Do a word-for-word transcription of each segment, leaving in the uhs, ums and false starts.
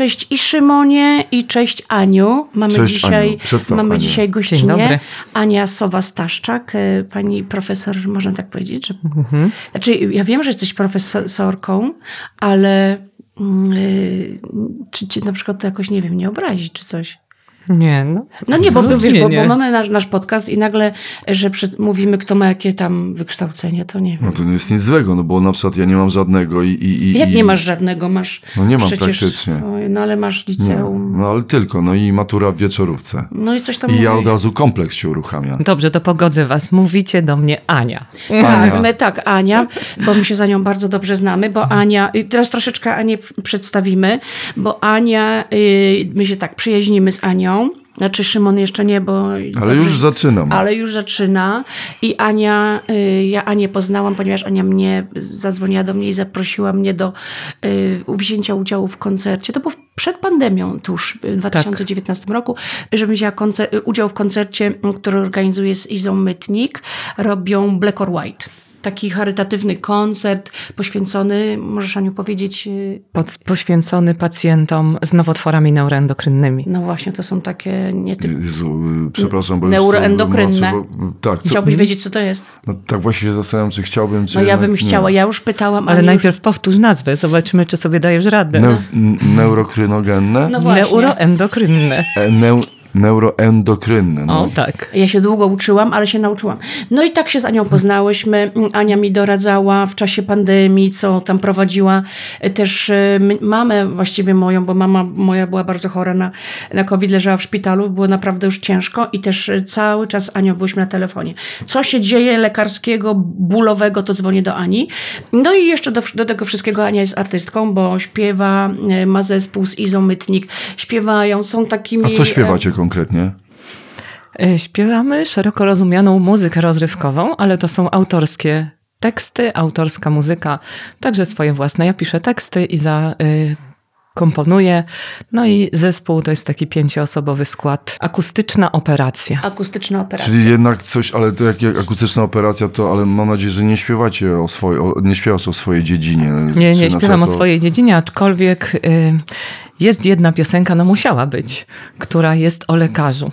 Cześć i Szymonie, i cześć Aniu. Mamy cześć, dzisiaj, Aniu. Mamy Aniu. dzisiaj gościnę. Ania Sowa-Staszczak, pani profesor, można tak powiedzieć? Że... Mhm. Znaczy, ja wiem, że jesteś profesorką, ale yy, czy cię na przykład to jakoś, nie wiem, nie obrazi, czy coś? Nie, no. No nie, bo, wiesz, bo, bo mamy nasz, nasz podcast i nagle, że przed, mówimy, kto ma jakie tam wykształcenie, to nie wiem. No to nie jest nic złego, no bo na przykład ja nie mam żadnego i... i, i Jak nie masz żadnego? Masz no nie mam przecież, praktycznie. No ale masz liceum. Nie, no ale tylko, no i matura w wieczorówce. No i coś tam I mówię. Ja od razu kompleks się uruchamia. Dobrze, to pogodzę was. Mówicie do mnie Ania. Ania. Tak, my tak, Ania, bo my się za nią bardzo dobrze znamy, bo Ania... I teraz troszeczkę Anię przedstawimy, bo Ania... Yy, my się tak przyjaźnimy z Anią. Znaczy Szymon jeszcze nie, bo... Ale już zaczynam. Ale już zaczyna. I Ania, y, ja Anię poznałam, ponieważ Ania mnie zadzwoniła do mnie i zaprosiła mnie do y, wzięcia udziału w koncercie. To było przed pandemią tuż, w dwa tysiące dziewiętnastym tak. roku, żebym wzięła koncer- udział w koncercie, który organizuje z Izą Mytnik. Robią Black or White. Taki charytatywny koncert poświęcony, możesz Aniu powiedzieć... Pod, poświęcony pacjentom z nowotworami neuroendokrynnymi. No właśnie, to są takie... Nie ty... Jezu, przepraszam, bo neuroendokrynne. Już to, bo, tak, co... Chciałbyś wiedzieć, co to jest? No, tak właśnie się zastanawiam, czy chciałbym... Czy no ja bym nie... chciała, ja już pytałam... Ale najpierw już... powtórz nazwę, zobaczymy, czy sobie dajesz radę. Ne- n- neurokrynogenne? No właśnie. Neuroendokrynne. E, neu... neuroendokrynny. No. O, tak. Ja się długo uczyłam, ale się nauczyłam. No i tak się z Anią poznałyśmy. Ania mi doradzała w czasie pandemii, co tam prowadziła też mamę właściwie moją, bo mama moja była bardzo chora na, na COVID, leżała w szpitalu, było naprawdę już ciężko i też cały czas Anią byłyśmy na telefonie. Co się dzieje lekarskiego, bólowego, to dzwonię do Ani. No i jeszcze do, do tego wszystkiego Ania jest artystką, bo śpiewa, ma zespół z Izą Mytnik, śpiewają, są takimi... A co śpiewacie konkretnie? Śpiewamy szeroko rozumianą muzykę rozrywkową, ale to są autorskie teksty, autorska muzyka, także swoje własne. Ja piszę teksty i za... Y- komponuje. No i zespół to jest taki pięcioosobowy skład. Akustyczna operacja. Akustyczna operacja. Czyli jednak coś, ale to jak, jak akustyczna operacja, to ale mam nadzieję, że nie śpiewacie o swoje, o, nie śpiewasz o swojej dziedzinie. Nie, nie śpiewam to... o swojej dziedzinie, aczkolwiek y, jest jedna piosenka, no musiała być, która jest o lekarzu.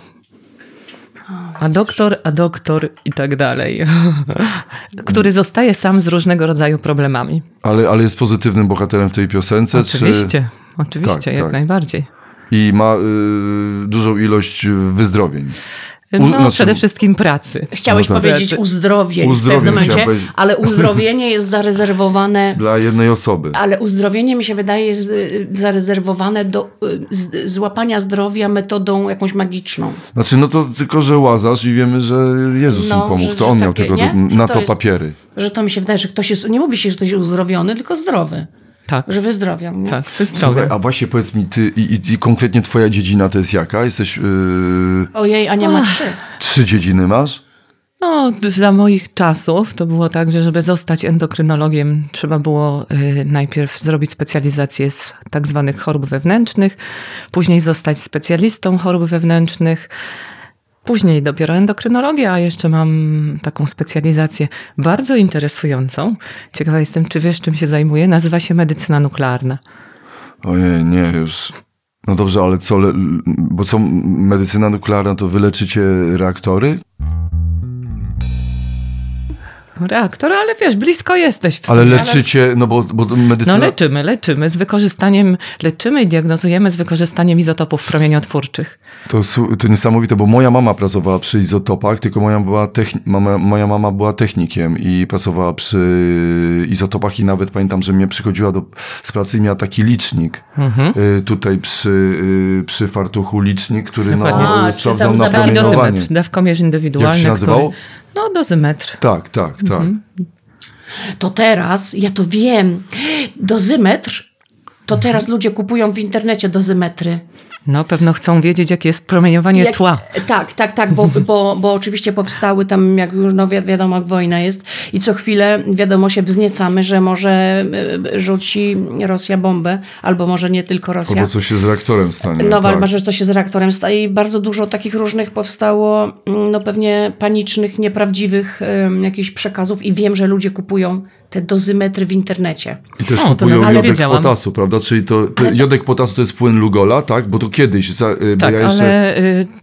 A doktor, a doktor i tak dalej. Który zostaje sam z różnego rodzaju problemami. Ale, ale jest pozytywnym bohaterem w tej piosence? Oczywiście, czy... oczywiście, tak, jak tak. najbardziej. I ma y, dużą ilość wyzdrowień. U, no znaczy, przede wszystkim pracy. Chciałeś no tak. powiedzieć uzdrowień w pewnym momencie, powiedzieć... ale uzdrowienie jest zarezerwowane... Dla jednej osoby. Ale uzdrowienie mi się wydaje jest zarezerwowane do z, złapania zdrowia metodą jakąś magiczną. Znaczy no to tylko, że łazarz i wiemy, że Jezus no, mu pomógł. Że, to on miał takie, tylko nie? na to, to jest, papiery. Że to mi się wydaje, że ktoś jest... Nie mówi się, że ktoś jest uzdrowiony, tylko zdrowy. Tak. Że wyzdrowiam. Nie? Tak, wyzdrowiam. Słuchaj, a właśnie powiedz mi, ty i, i, i konkretnie twoja dziedzina to jest jaka? Jesteś... Yy... Ojej, Ania ma trzy. Trzy dziedziny masz? No, za moich czasów to było tak, że żeby zostać endokrynologiem, trzeba było y, najpierw zrobić specjalizację z tak zwanych chorób wewnętrznych, później zostać specjalistą chorób wewnętrznych, później dopiero endokrynologia, a jeszcze mam taką specjalizację bardzo interesującą. Ciekawa jestem, czy wiesz, czym się zajmuję? Nazywa się medycyna nuklearna. Ojej, nie, już... No dobrze, ale co... Le... Bo co medycyna nuklearna, to wy leczycie reaktory? Reaktor, ale wiesz, blisko jesteś w sumie. Ale leczycie, no bo, bo medycyna... No leczymy, leczymy z wykorzystaniem, leczymy i diagnozujemy z wykorzystaniem izotopów promieniotwórczych. To, to niesamowite, bo moja mama pracowała przy izotopach, tylko moja, była techni- mama, moja mama była technikiem i pracowała przy izotopach i nawet pamiętam, że mnie przychodziła do, z pracy i miała taki licznik. Mhm. Y, tutaj przy, y, przy fartuchu licznik, który Dokładnie. no A, sprawdzał na promieniowanie. Dozymetr, dawkomierz indywidualny. Jak się nazywało? Który... No, dozymetr. Tak, tak, tak. Mhm. To teraz, ja to wiem, dozymetr, to mhm. teraz ludzie kupują w internecie dozymetry. No, pewno chcą wiedzieć, jakie jest promieniowanie jak, tła. Tak, tak, tak, bo, bo, bo oczywiście powstały tam, jak już no, wi- wiadomo, jak wojna jest i co chwilę, wiadomo, się wzniecamy, że może rzuci Rosja bombę, albo może nie tylko Rosja. Albo coś się z reaktorem stanie. No, tak. albo że coś się z reaktorem stanie i bardzo dużo takich różnych powstało, no pewnie panicznych, nieprawdziwych um, jakichś przekazów i wiem, że ludzie kupują te dozymetry w internecie. I też o, kupują to jodek wiedziałam. potasu, prawda? Czyli to, to ale... jodek potasu to jest płyn Lugola, tak? Bo to kiedyś... Za, tak, ja jeszcze... ale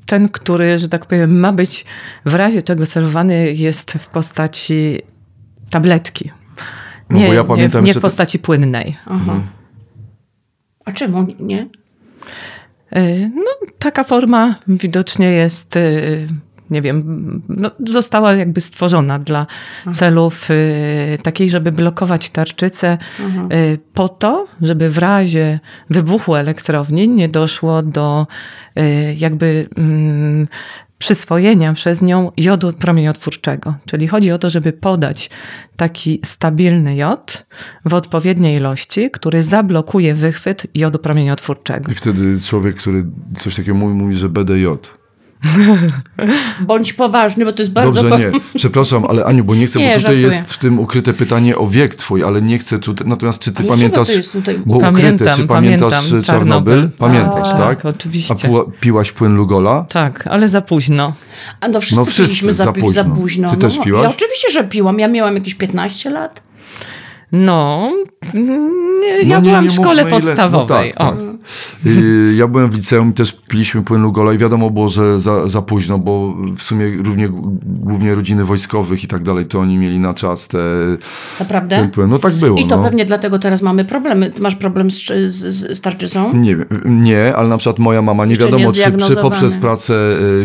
ten, który, że tak powiem, ma być w razie czego serwowany jest w postaci tabletki. No nie, bo ja pamiętam, nie, nie w postaci to... płynnej. Aha. A czemu nie? No, taka forma widocznie jest... nie wiem, no, została jakby stworzona dla Aha. celów y, takiej, żeby blokować tarczycę y, po to, żeby w razie wybuchu elektrowni nie doszło do y, jakby y, przyswojenia przez nią jodu promieniotwórczego. Czyli chodzi o to, żeby podać taki stabilny jod w odpowiedniej ilości, który zablokuje wychwyt jodu promieniotwórczego. I wtedy człowiek, który coś takiego mówi, mówi, że B D J. Bądź poważny, bo to jest bardzo... Dobrze, nie. Przepraszam, ale Aniu, bo nie chcę, nie, bo tutaj żartuję. Jest w tym ukryte pytanie o wiek twój, ale nie chcę tutaj... Natomiast czy ty ale pamiętasz... Tutaj... Bo pamiętam, ukryte, czy pamiętasz pamiętam, Czarnobyl? Pamiętasz, a, tak? Oczywiście. A pu- piłaś płyn Lugola? Tak, ale za późno. A no wszyscy, no, wszyscy piliśmy za, za późno. Za późno. Ty no, też piłaś? Ja oczywiście, że piłam. Ja miałam jakieś piętnaście lat. No, nie, ja no nie, byłam nie w szkole podstawowej. No tak, tak. Yy, ja byłem w liceum i też piliśmy płyn Lugola i wiadomo było, że za, za późno, bo w sumie równie, głównie rodziny wojskowych i tak dalej, to oni mieli na czas te... Naprawdę? Ten płyn. No tak było. I to no. pewnie dlatego teraz mamy problemy. Masz problem z, z, z tarczycą? Nie, nie, ale na przykład moja mama, nie Jeszcze wiadomo, nie czy przy, poprzez pracę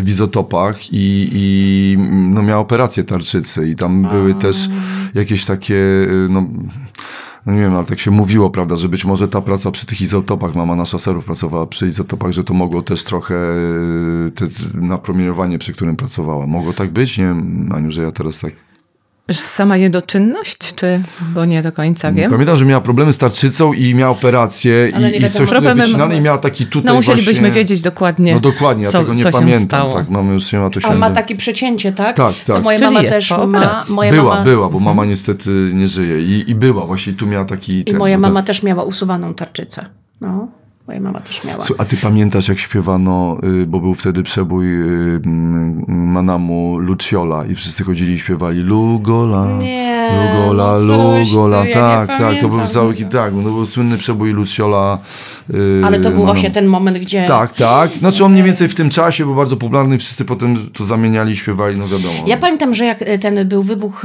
w izotopach i, i no miała operację tarczycy i tam A. były też jakieś takie... No, No nie wiem, ale tak się mówiło, prawda, że być może ta praca przy tych izotopach, mama nasza serów pracowała przy izotopach, że to mogło też trochę te napromieniowanie, przy którym pracowała. Mogło tak być? Nie wiem, Aniu, że ja teraz tak... Sama niedoczynność, czy... Bo nie do końca wiem. Pamiętam, że miała problemy z tarczycą i miała operację ale i, i coś wycinane i miała taki tutaj no, właśnie... No musielibyśmy wiedzieć dokładnie, No dokładnie, ja co, tego nie pamiętam. Tak, mamy już nie ma to się... Ale ma takie przecięcie, tak? Tak, tak. No, moja Czyli mama też po ma... Moja była, mama... była, bo mama niestety nie żyje. I, i była, właśnie tu miała taki... I ten, moja mama ten... też miała usuwaną tarczycę. No. Moja mama też miała. A ty pamiętasz, jak śpiewano, bo był wtedy przebój Manamu Luciola i wszyscy chodzili i śpiewali Lugola, nie, Lugola, no coś, Lugola. Ja tak, tak, pamiętam. To był cały hit, tak, no, to był słynny przebój Luciola. Ale to był Manamu. Właśnie ten moment, gdzie... Tak, tak. Znaczy on mniej więcej w tym czasie był bardzo popularny i wszyscy potem to zamieniali, śpiewali, no wiadomo. Ja pamiętam, że jak ten był wybuch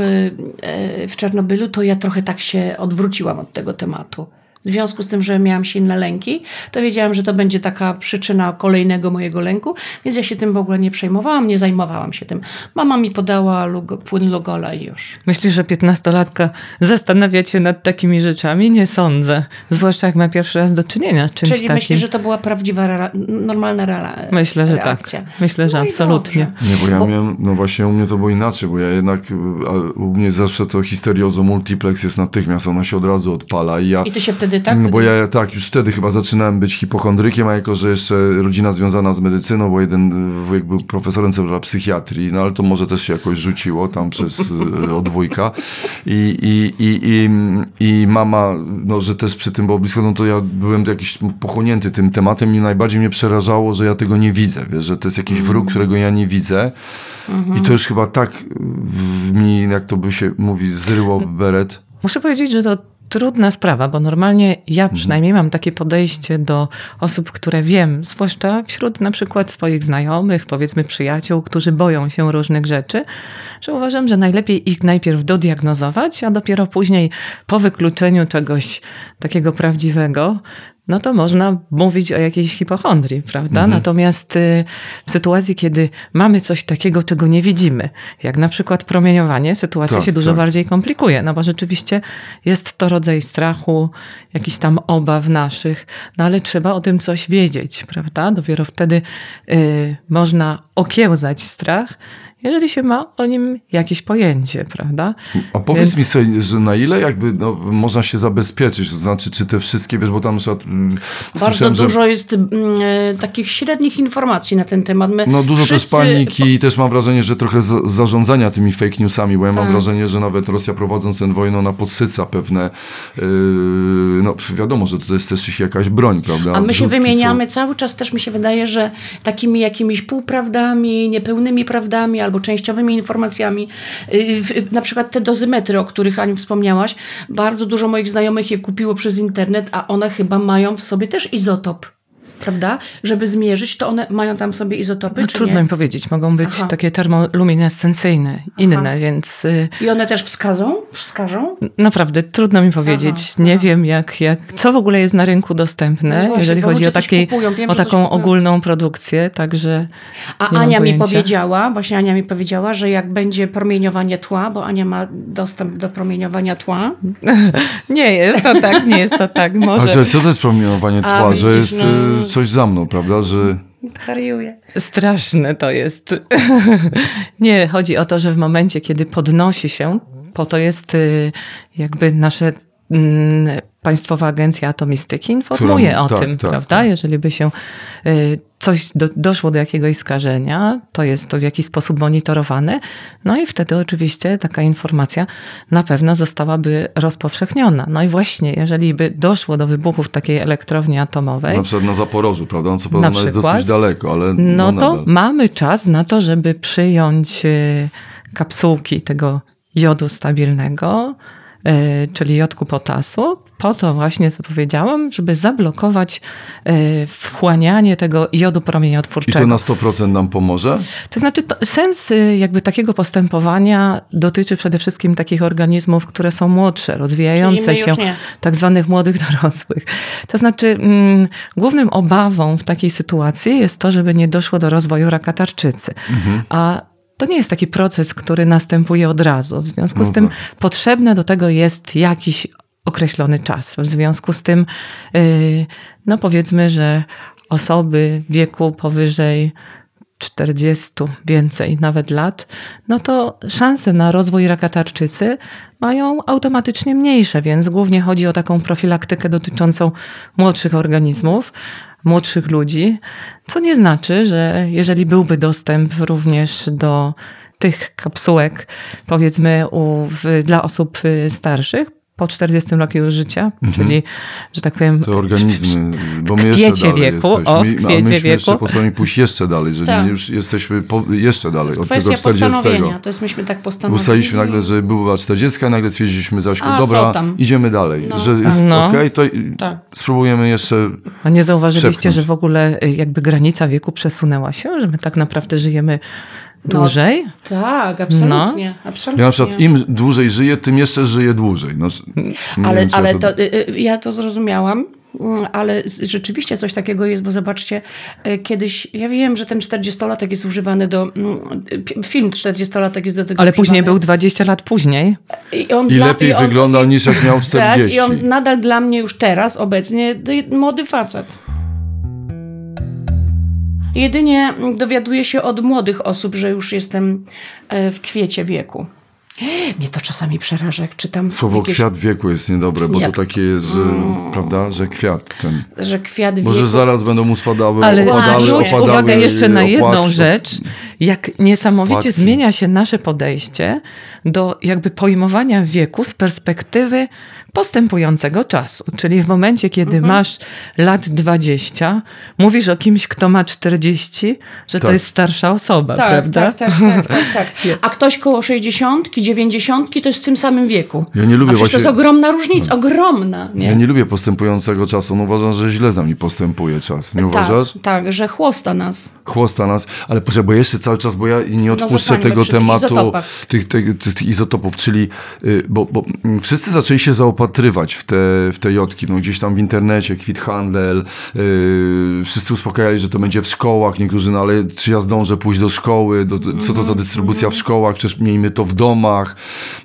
w Czarnobylu, to ja trochę tak się odwróciłam od tego tematu. W związku z tym, że miałam silne lęki, to wiedziałam, że to będzie taka przyczyna kolejnego mojego lęku, więc ja się tym w ogóle nie przejmowałam, nie zajmowałam się tym. Mama mi podała lugo, płyn Lugola i już. Myślisz, że piętnastolatka zastanawia się nad takimi rzeczami? Nie sądzę. Zwłaszcza jak ma pierwszy raz do czynienia z czymś Czyli takim. Czyli myślisz, że to była prawdziwa, re- normalna reakcja? Myślę, że reakcja. tak. Myślę, że no absolutnie. Nie, bo ja bo... miałem, no właśnie u mnie to było inaczej, bo ja jednak, u mnie zawsze to histeriozo multiplex jest natychmiast, ona się od razu odpala i ja... I ty się wtedy Tak? No bo ja tak, już wtedy chyba zaczynałem być hipochondrykiem, a jako, że jeszcze rodzina związana z medycyną, bo jeden wujek był profesorem celowa psychiatrii, no ale to może też się jakoś rzuciło tam przez od wujka. I, i, i, i, i mama, no że też przy tym było blisko, no to ja byłem jakiś pochłonięty tym tematem i najbardziej mnie przerażało, że ja tego nie widzę, wiesz, że to jest jakiś wróg, którego ja nie widzę. Mhm. I to już chyba tak mi, jak to by się mówi, zryło beret. Muszę powiedzieć, że to trudna sprawa, bo normalnie ja przynajmniej mam takie podejście do osób, które wiem, zwłaszcza wśród na przykład swoich znajomych, powiedzmy przyjaciół, którzy boją się różnych rzeczy, że uważam, że najlepiej ich najpierw dodiagnozować, a dopiero później po wykluczeniu czegoś takiego prawdziwego, no to można mówić o jakiejś hipochondrii, prawda? Mhm. Natomiast y, w sytuacji, kiedy mamy coś takiego, czego nie widzimy, jak na przykład promieniowanie, sytuacja tak, się dużo tak. bardziej komplikuje, no bo rzeczywiście jest to rodzaj strachu, jakichś tam obaw naszych, no ale trzeba o tym coś wiedzieć, prawda? Dopiero wtedy y, można okiełzać strach, jeżeli się ma o nim jakieś pojęcie, prawda? A powiedz Więc... mi sobie, że na ile jakby no, można się zabezpieczyć? To znaczy, czy te wszystkie, wiesz, bo tam przykład, mm, bardzo dużo że... jest mm, takich średnich informacji na ten temat. My no dużo wszyscy... też paniki i też mam wrażenie, że trochę z- zarządzania tymi fake newsami, bo ja mam A. wrażenie, że nawet Rosja prowadząc tę wojnę, ona podsyca pewne, yy, no wiadomo, że to jest też jakaś broń, prawda? A my się Rzutki wymieniamy są... cały czas, też mi się wydaje, że takimi jakimiś półprawdami, niepełnymi prawdami albo albo częściowymi informacjami. Na przykład te dozymetry, o których Aniu wspomniałaś, bardzo dużo moich znajomych je kupiło przez internet, a one chyba mają w sobie też izotop, prawda? Żeby zmierzyć, to one mają tam sobie izotopy, no, czy trudno nie? im powiedzieć. Mogą być Aha. takie termoluminescencyjne, inne, Aha. więc... I one też wskażą? wskażą? Naprawdę, trudno mi powiedzieć. Aha. Nie Aha. wiem, jak, jak, co w ogóle jest na rynku dostępne, no właśnie, jeżeli chodzi o, taki, wiem, o taką ogólną produkcję, także... A Ania mi powiedziała, właśnie Ania mi powiedziała, że jak będzie promieniowanie tła, bo Ania ma dostęp do promieniowania tła. nie jest to tak, nie jest to tak. Może... A że co to jest promieniowanie tła? A, że widzisz, jest... No... Coś za mną, prawda, że... Zwariuję. Straszne to jest. Nie, chodzi o to, że w momencie, kiedy podnosi się, po to jest jakby nasze... Państwowa Agencja Atomistyki informuje Którą, o tak, tym, tak, prawda? Tak. Jeżeli by się coś do, doszło do jakiegoś skażenia, to jest to w jakiś sposób monitorowane. No i wtedy oczywiście taka informacja na pewno zostałaby rozpowszechniona. No i właśnie, jeżeli by doszło do wybuchów takiej elektrowni atomowej... Na przykład na Zaporożu, prawda? On co prawda jest przykład, dosyć daleko, ale... No, no to mamy czas na to, żeby przyjąć kapsułki tego jodu stabilnego, czyli jodku potasu, po to właśnie, co powiedziałam, żeby zablokować wchłanianie tego jodu promieniotwórczego. I to na sto procent nam pomoże? To znaczy, to sens jakby takiego postępowania dotyczy przede wszystkim takich organizmów, które są młodsze, rozwijające się, tak zwanych młodych dorosłych. To znaczy, mm, głównym obawą w takiej sytuacji jest to, żeby nie doszło do rozwoju raka tarczycy. Mhm. A to nie jest taki proces, który następuje od razu. W związku z tym potrzebne do tego jest jakiś określony czas. W związku z tym, no powiedzmy, że osoby w wieku powyżej czterdziestu więcej nawet lat, no to szanse na rozwój raka tarczycy mają automatycznie mniejsze, więc głównie chodzi o taką profilaktykę dotyczącą młodszych organizmów, młodszych ludzi, co nie znaczy, że jeżeli byłby dostęp również do tych kapsułek, powiedzmy u, w, dla osób starszych, po czterdziestym roku już życia, mm-hmm. czyli, że tak powiem, te organizmy, bo my jeszcze dalej wieku, jesteśmy. O, w my, a myśmy wieku. Jeszcze postanowi pójść jeszcze dalej, że tak. nie, już jesteśmy po, jeszcze dalej od tego czterdziestego. To jest myśmy tak postanowili. Ustaliliśmy nagle, że była czterdziestka, nagle stwierdziliśmy za ośką, dobra, idziemy dalej. No. Że jest no. okej, okay, to tak. spróbujemy jeszcze A nie zauważyliście, przepchnąć. Że w ogóle jakby granica wieku przesunęła się, że my tak naprawdę żyjemy dłużej? No, tak, absolutnie, no. absolutnie. Ja na przykład im dłużej żyję, tym jeszcze żyję dłużej. No, ale wiem, ale to... To, ja to zrozumiałam, ale rzeczywiście coś takiego jest, bo zobaczcie, kiedyś, ja wiem, że ten czterdziestolatek jest używany do, film czterdziestolatek jest do tego Ale używany. Później był dwadzieścia lat później. I, on I dla, lepiej i on, wyglądał i, niż jak miał czterdzieści. Tak, i on nadal dla mnie już teraz, obecnie, młody facet. Jedynie dowiaduję się od młodych osób, że już jestem w kwiecie wieku. Mnie to czasami przeraża, jak czytam... Słowo jakieś... kwiat wieku jest niedobre, bo jak? To takie jest, że, mm. prawda, że kwiat ten... Że kwiat wieku... Może zaraz będą mu spadały, ale opadały, zwróć opadały, uwagę jeszcze na jedną opłaty. Rzecz, jak niesamowicie Płatki. Zmienia się nasze podejście do jakby pojmowania wieku z perspektywy postępującego czasu. Czyli w momencie, kiedy mhm. masz lat dwadzieścia, mówisz o kimś, kto ma czterdzieści, że tak. to jest starsza osoba, tak, prawda? Tak, tak, tak, tak, tak. A ktoś koło sześćdziesiątki, dziewięćdziesiątki to jest w tym samym wieku. Ja nie lubię A właśnie... to jest ogromna różnica, no. ogromna. Nie? Ja nie lubię postępującego czasu. No uważam, że źle z nami postępuje czas. Nie tak, uważasz? Tak, że chłosta nas. Chłosta nas, ale potrzebuję jeszcze cały czas, bo ja nie odpuszczę no, tego tematu tych, tych, tych, tych izotopów, czyli bo, bo wszyscy zaczęli się zaopatrywać w te, w te jodki. No, gdzieś tam w internecie, kwit handel, yy, wszyscy uspokajali, że to będzie w szkołach, niektórzy, no ale czy ja zdążę pójść do szkoły, do, do, co to za dystrybucja w szkołach, przecież miejmy to w domach.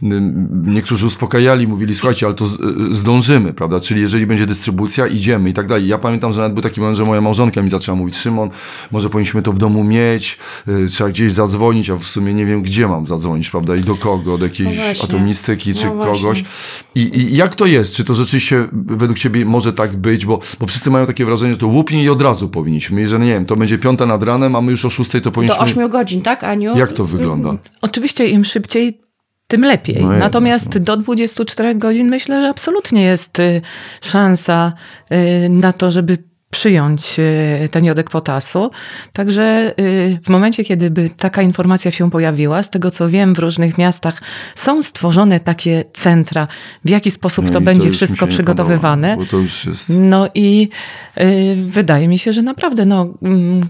Yy, niektórzy uspokajali, mówili, słuchajcie, ale to z, yy, zdążymy, prawda, czyli jeżeli będzie dystrybucja, idziemy i tak dalej. Ja pamiętam, że nawet był taki moment, że moja małżonka mi zaczęła mówić, Szymon, może powinniśmy to w domu mieć, yy, trzeba gdzieś zadzwonić, a w sumie nie wiem, gdzie mam zadzwonić, prawda, i do kogo, do jakiejś no atomistyki, czy no kogoś. I, i jak Jak to jest? Czy to rzeczywiście według ciebie może tak być? Bo, bo wszyscy mają takie wrażenie, że to łupnie i od razu powinniśmy. I że nie wiem, to będzie piąta nad ranem, a my już o szóstej to powinniśmy... Do ośmiu godzin, tak, Aniu? Jak to wygląda? Oczywiście im szybciej, tym lepiej. No Natomiast do dwudziestu czterech godzin myślę, że absolutnie jest szansa na to, żeby przyjąć ten jodek potasu. Także w momencie, kiedy by taka informacja się pojawiła, z tego co wiem, w różnych miastach są stworzone takie centra, w jaki sposób no to będzie to wszystko przygotowywane. Podoba, bo to już jest... No i y, wydaje mi się, że naprawdę, no,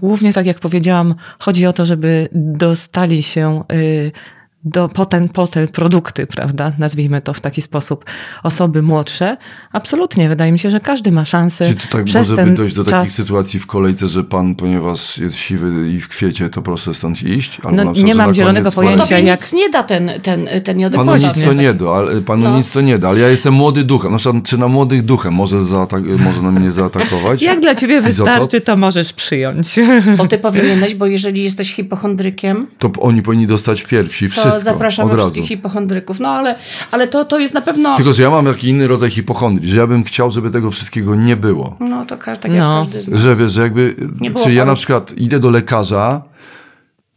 głównie tak jak powiedziałam, chodzi o to, żeby dostali się y, do, po, ten, po te produkty, prawda, nazwijmy to w taki sposób, osoby młodsze. Absolutnie, wydaje mi się, że każdy ma szansę. Czy to tak przez może by dojść do czas... takich sytuacji w kolejce, że pan, ponieważ jest siwy i w kwiecie, to proszę stąd iść? Albo no, na przykład, nie mam zielonego pojęcia. Jak... nic nie da ten, ten, ten jodek. Panu nic to nie da, ale, panu no. nic to nie da, ale ja jestem młody duchem. Na przykład, czy na młodych duchem może, zaatak- może na mnie zaatakować? Jak dla ciebie wystarczy, to możesz przyjąć. Bo ty powinieneś, bo jeżeli jesteś hipochondrykiem... To oni powinni dostać pierwsi, wszyscy. Zapraszam wszystkich hipochondryków. No ale, ale to, to jest na pewno... Tylko, że ja mam jakiś inny rodzaj hipochondrii, że ja bym chciał, żeby tego wszystkiego nie było. No to każdy, tak no. jak każdy z nas. Że wiesz, że jakby... Czyli panu... ja na przykład idę do lekarza,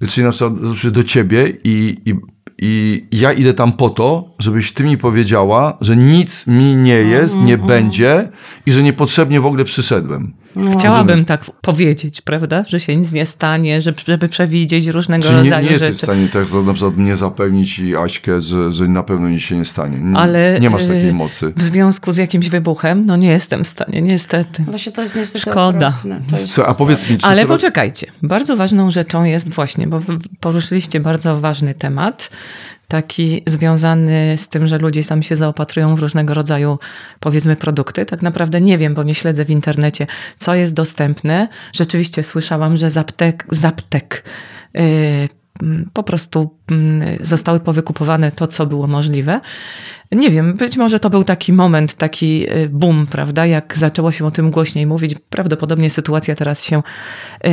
czyli na przykład do ciebie i, i, i ja idę tam po to, żebyś ty mi powiedziała, że nic mi nie jest, nie mm-hmm. będzie i że niepotrzebnie w ogóle przyszedłem. No. Chciałabym tak powiedzieć, prawda? Że się nic nie stanie, żeby przewidzieć różnego Czyli rodzaju rzeczy. Nie, nie jesteś rzeczy. w stanie tak na przykład mnie zapewnić i Aśkę, że, że na pewno nic się nie stanie. Nie, ale nie masz takiej mocy. W związku z jakimś wybuchem, no nie jestem w stanie, niestety. Właśnie to jest niestety szkoda. To jest... Co, a powiedz mi, czy ale to... poczekajcie. Bardzo ważną rzeczą jest właśnie, bo poruszyliście bardzo ważny temat, taki związany z tym, że ludzie sami się zaopatrują w różnego rodzaju, powiedzmy, produkty. Tak naprawdę nie wiem, bo nie śledzę w internecie, co jest dostępne. Rzeczywiście słyszałam, że z aptek, z aptek yy, po prostu yy, zostały powykupowane to, co było możliwe. Nie wiem, być może to był taki moment, taki boom, prawda, jak zaczęło się o tym głośniej mówić. Prawdopodobnie sytuacja teraz się... Yy,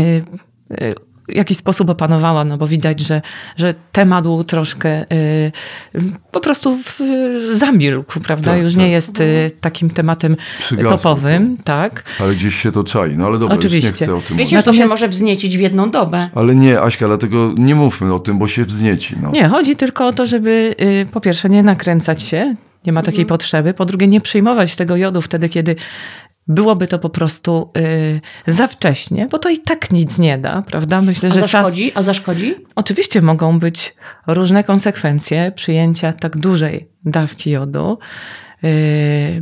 yy, w jakiś sposób opanowała, no bo widać, że, że temat był troszkę y, po prostu w, zamilkł, prawda? Tak, Już tak. nie jest y, takim tematem popowym, tak. Ale gdzieś się to czai, no ale dobra, oczywiście. Już nie chcę o tym Wiecie, mówić. To się może wzniecić w jedną dobę. Ale nie, Aśka, dlatego nie mówmy o tym, bo się wznieci. No. Nie, chodzi tylko o to, żeby y, po pierwsze nie nakręcać się, nie ma takiej mhm. potrzeby, po drugie nie przyjmować tego jodu wtedy, kiedy byłoby to po prostu y, za wcześnie, bo to i tak nic nie da, prawda? Myślę, że a zaszkodzi? Czas... A zaszkodzi? Oczywiście mogą być różne konsekwencje przyjęcia tak dużej dawki jodu, y,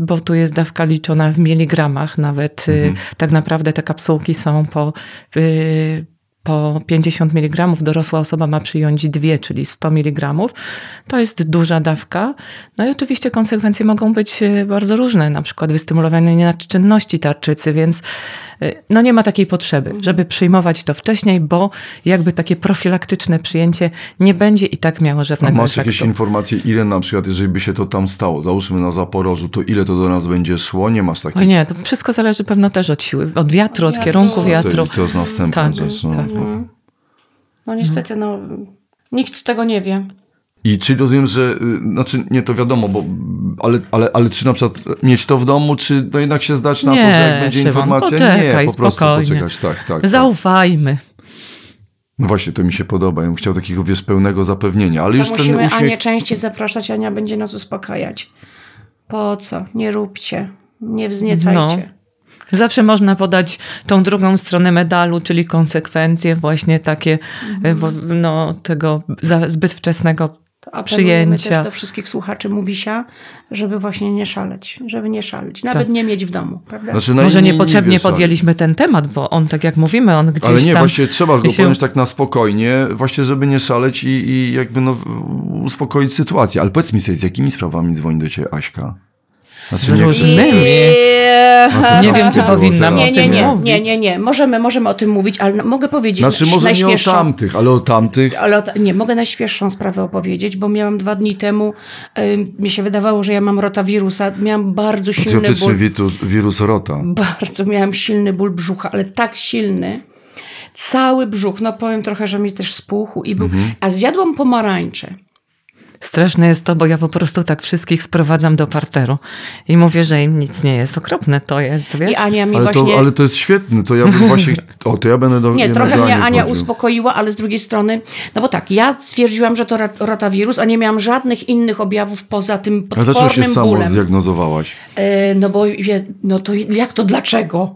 bo tu jest dawka liczona w miligramach nawet. Mhm. Y, tak naprawdę te kapsułki są po... Y, po pięćdziesiąt miligramów, dorosła osoba ma przyjąć dwie, czyli sto miligramów. To jest duża dawka. No i oczywiście konsekwencje mogą być bardzo różne, na przykład wystymulowanie nienaczynności tarczycy, więc no nie ma takiej potrzeby, żeby przyjmować to wcześniej, bo jakby takie profilaktyczne przyjęcie nie będzie i tak miało żadnego efektu. Masz jakieś informacje, ile na przykład, jeżeli by się to tam stało, załóżmy na Zaporożu, to ile to do nas będzie szło? Nie masz takiej... O nie, to wszystko zależy pewno też od siły, od wiatru, od, od kierunku wiatru. To jest następna tak, rzecz. No. Tak. Mhm. No niestety, no nikt tego nie wie. I czy rozumiem, że, znaczy nie to wiadomo, bo, ale, ale, ale czy na przykład mieć to w domu, czy no jednak się zdać na nie, to, że jak będzie Szymon, informacja, poczekaj, nie, po prostu spokojnie. poczekać, tak, tak. Zaufajmy. Tak. No właśnie, to mi się podoba, ja bym chciał takiego, wiesz, pełnego zapewnienia, ale to już musimy ten uśmiech... Anię częściej zapraszać, Ania będzie nas uspokajać. Po co? Nie róbcie, nie wzniecajcie. No. Zawsze można podać tą drugą stronę medalu, czyli konsekwencje właśnie takie mhm. no, tego zbyt wczesnego to przyjęcia. Też do wszystkich słuchaczy Mówisia, żeby właśnie nie szaleć, żeby nie szaleć, nawet tak. nie mieć w domu. Prawda? Znaczy, no Może niepotrzebnie nie podjęliśmy ten temat, bo on tak jak mówimy, on gdzieś tam... Ale nie, tam właśnie trzeba go się... podjąć tak na spokojnie, właśnie żeby nie szaleć i, i jakby no, uspokoić sytuację. Ale powiedz mi sobie, z jakimi sprawami dzwoni do ciebie Aśka? Znaczy, z różnymi. No nie wiem, czy powinnam nie, nie, nie, mówić. Nie, nie, nie. Możemy, możemy o tym mówić, ale mogę powiedzieć znaczy, może najświeższą... nie o tamtych, ale o tamtych. Ale o ta... Nie, mogę najświeższą sprawę opowiedzieć, bo miałam dwa dni temu, yy, mi się wydawało, że ja mam rotawirusa. Miałam bardzo silny ból. Wirus, wirus rota. Bardzo miałam silny ból brzucha, ale tak silny. Cały brzuch, no powiem trochę, że mi też spuchł i był. Mhm. A zjadłam pomarańcze. Straszne jest to, bo ja po prostu tak wszystkich sprowadzam do parteru i mówię, że im nic nie jest. Okropne to jest, wiesz? I Ania mi ale, właśnie... to, ale to jest świetne, to ja bym właśnie... O, to ja będę... Do... Nie, nie trochę mnie Ania chodził. uspokoiła, ale z drugiej strony... No bo tak, ja stwierdziłam, że to rotawirus, a nie miałam żadnych innych objawów poza tym potwornym bólem. A dlaczego się samo zdiagnozowałaś? Yy, no bo... No to jak to dlaczego?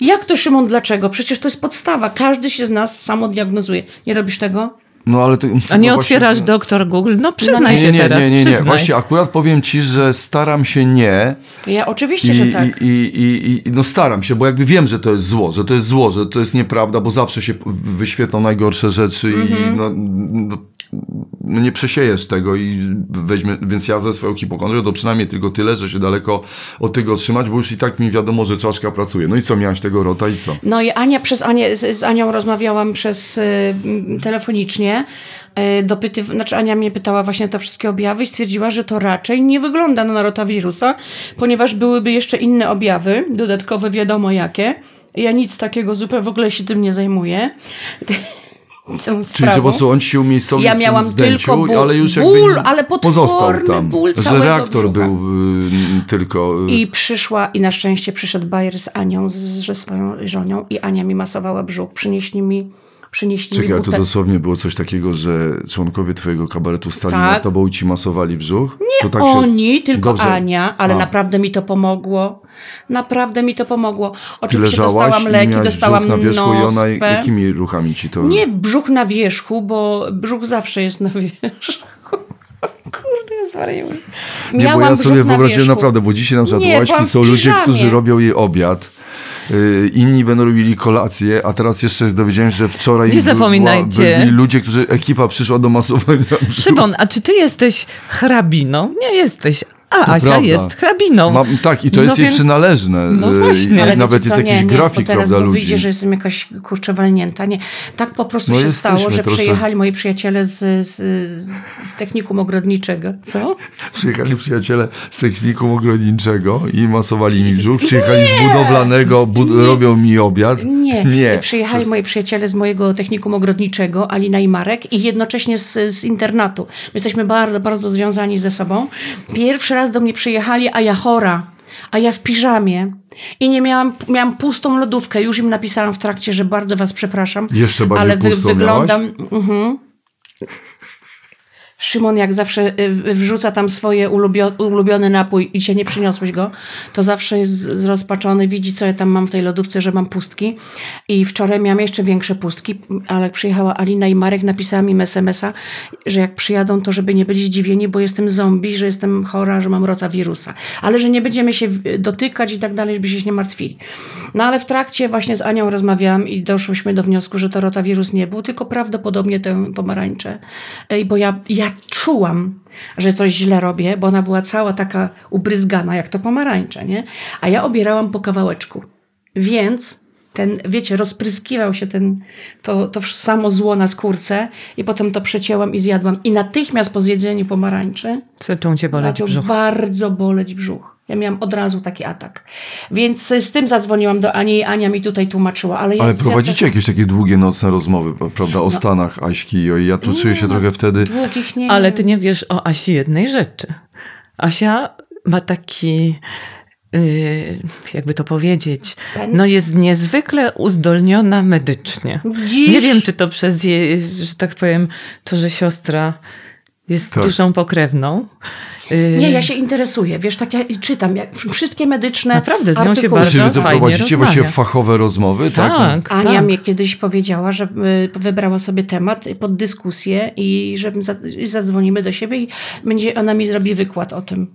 Jak to, Szymon, dlaczego? Przecież to jest podstawa. Każdy się z nas samodiagnozuje. Nie robisz tego? No, ale to, A nie no otwierasz właśnie... doktor Google? No przyznaj nie, się nie, teraz, nie, nie, nie, nie. Właśnie akurat powiem ci, że staram się nie. Ja oczywiście, I, że tak. I, i, i, i, no staram się, bo jakby wiem, że to jest zło, że to jest zło, że to jest nieprawda, bo zawsze się wyświetlą najgorsze rzeczy mm-hmm. i no, no, nie przesiejesz tego i weźmie, więc ja ze swojej hipokondrii to przynajmniej tylko tyle, że się daleko od tego otrzymać, bo już i tak mi wiadomo, że czaszka pracuje. No i co, miałaś tego rota i co? No i Ania, przez Anię, z, z Anią rozmawiałam przez y, telefonicznie. Dopyty, znaczy Ania mnie pytała właśnie te wszystkie objawy i stwierdziła, że to raczej nie wygląda na rotawirusa, ponieważ byłyby jeszcze inne objawy, dodatkowe wiadomo jakie. Ja nic takiego zupełnie w ogóle się tym nie zajmuję. Czyli po prostu on się umiejscowił ja w tym miałam zdęciu, tylko ból, ale już jakby ból, ale pozostał tam, ból że reaktor brzucha. Był y, tylko... Y... I przyszła, i na szczęście przyszedł Bayer z Anią, z, z swoją żonią i Ania mi masowała brzuch, przynieśli mi Przynieśli Czekaj, to dosłownie było coś takiego, że członkowie twojego kabaretu stali tak. nad tobą i ci masowali brzuch? Nie tak oni, się... tylko Dobrze. Ania, ale A. naprawdę mi to pomogło. Naprawdę mi to pomogło. Oczywiście dostałam leki, dostałam na wierzchu i ona jakimi ruchami ci to... Nie brzuch na wierzchu, bo brzuch zawsze jest na wierzchu. Kurde, ja zwariuję. Nie, bo ja sobie wyobraziłem na naprawdę, bo dzisiaj na przykład Nie, łaśki są ludzie, którzy robią jej obiad. Inni będą robili kolację, a teraz jeszcze dowiedziałem się, że wczoraj nie zapominajcie. Byli ludzie, którzy, ekipa przyszła do masowania. Szymon, a czy ty jesteś hrabiną? Nie jesteś. A to Asia prawda. Jest hrabiną. Ma, tak, i to no jest więc, jej przynależne. No właśnie. I, ale nawet wiecie, jest jakiś nie, grafik, teraz, prawda, ludzi. Widzicie, że jestem jakaś kurczę walnięta. Nie. Tak po prostu no się jesteśmy, stało, że proszę. Przyjechali moi przyjaciele z, z, z technikum ogrodniczego. Co? Przyjechali przyjaciele z technikum ogrodniczego i masowali mi brzuch. Przyjechali nie! z budowlanego, bud- nie. robią mi obiad. Nie. nie. Przyjechali Przez... moi przyjaciele z mojego technikum ogrodniczego, Alina i Marek, i jednocześnie z, z internatu. My jesteśmy bardzo, bardzo związani ze sobą. Pierwszy raz do mnie przyjechali, a ja chora, a ja w piżamie i nie miałam, miałam pustą lodówkę. Już im napisałam w trakcie, że bardzo was przepraszam, Jeszcze bardziej ale wy, pustą wyglądam. Mhm. Szymon jak zawsze wrzuca tam swoje ulubio, ulubiony napój i się nie przyniosłeś go, to zawsze jest zrozpaczony, widzi co ja tam mam w tej lodówce, że mam pustki i wczoraj miałam jeszcze większe pustki, ale przyjechała Alina i Marek, napisała mi es em es a, że jak przyjadą to żeby nie byli zdziwieni, bo jestem zombie, że jestem chora, że mam rotawirusa, ale że nie będziemy się dotykać i tak dalej, żeby się nie martwili. No ale w trakcie właśnie z Anią rozmawiałam i doszłyśmy do wniosku, że to rotawirus nie był, tylko prawdopodobnie tę pomarańczę, bo ja, ja Ja czułam, że coś źle robię, bo ona była cała taka ubryzgana, jak to pomarańcza, nie? A ja obierałam po kawałeczku. Więc ten, wiecie, rozpryskiwał się ten, to, to samo zło na skórce i potem to przecięłam i zjadłam. I natychmiast po zjedzeniu pomarańczy zaczął cię boleć brzuch. Bardzo boleć brzuch. Ja miałam od razu taki atak. Więc z tym zadzwoniłam do Ani i Ania mi tutaj tłumaczyła. Ale, ja ale prowadzicie ja... jakieś takie długie nocne rozmowy, prawda? O no. stanach Aśki i o ja tu czuję się no, trochę wtedy... Długich nie ale ty nie wiesz o Asi jednej rzeczy. Asia ma taki... jakby to powiedzieć, no jest niezwykle uzdolniona medycznie. Dziś. Nie wiem, czy to przez jej, że tak powiem, to, że siostra jest tak. dużą pokrewną. Nie, ja się interesuję, wiesz, tak ja czytam, jak wszystkie medyczne Naprawdę, z nią artykuły. Się bardzo Czyli to fajnie prowadzicie właśnie fachowe rozmowy, tak? tak Ania tak. mnie kiedyś powiedziała, że wybrała sobie temat pod dyskusję i że zadzwonimy do siebie i będzie ona mi zrobi wykład o tym.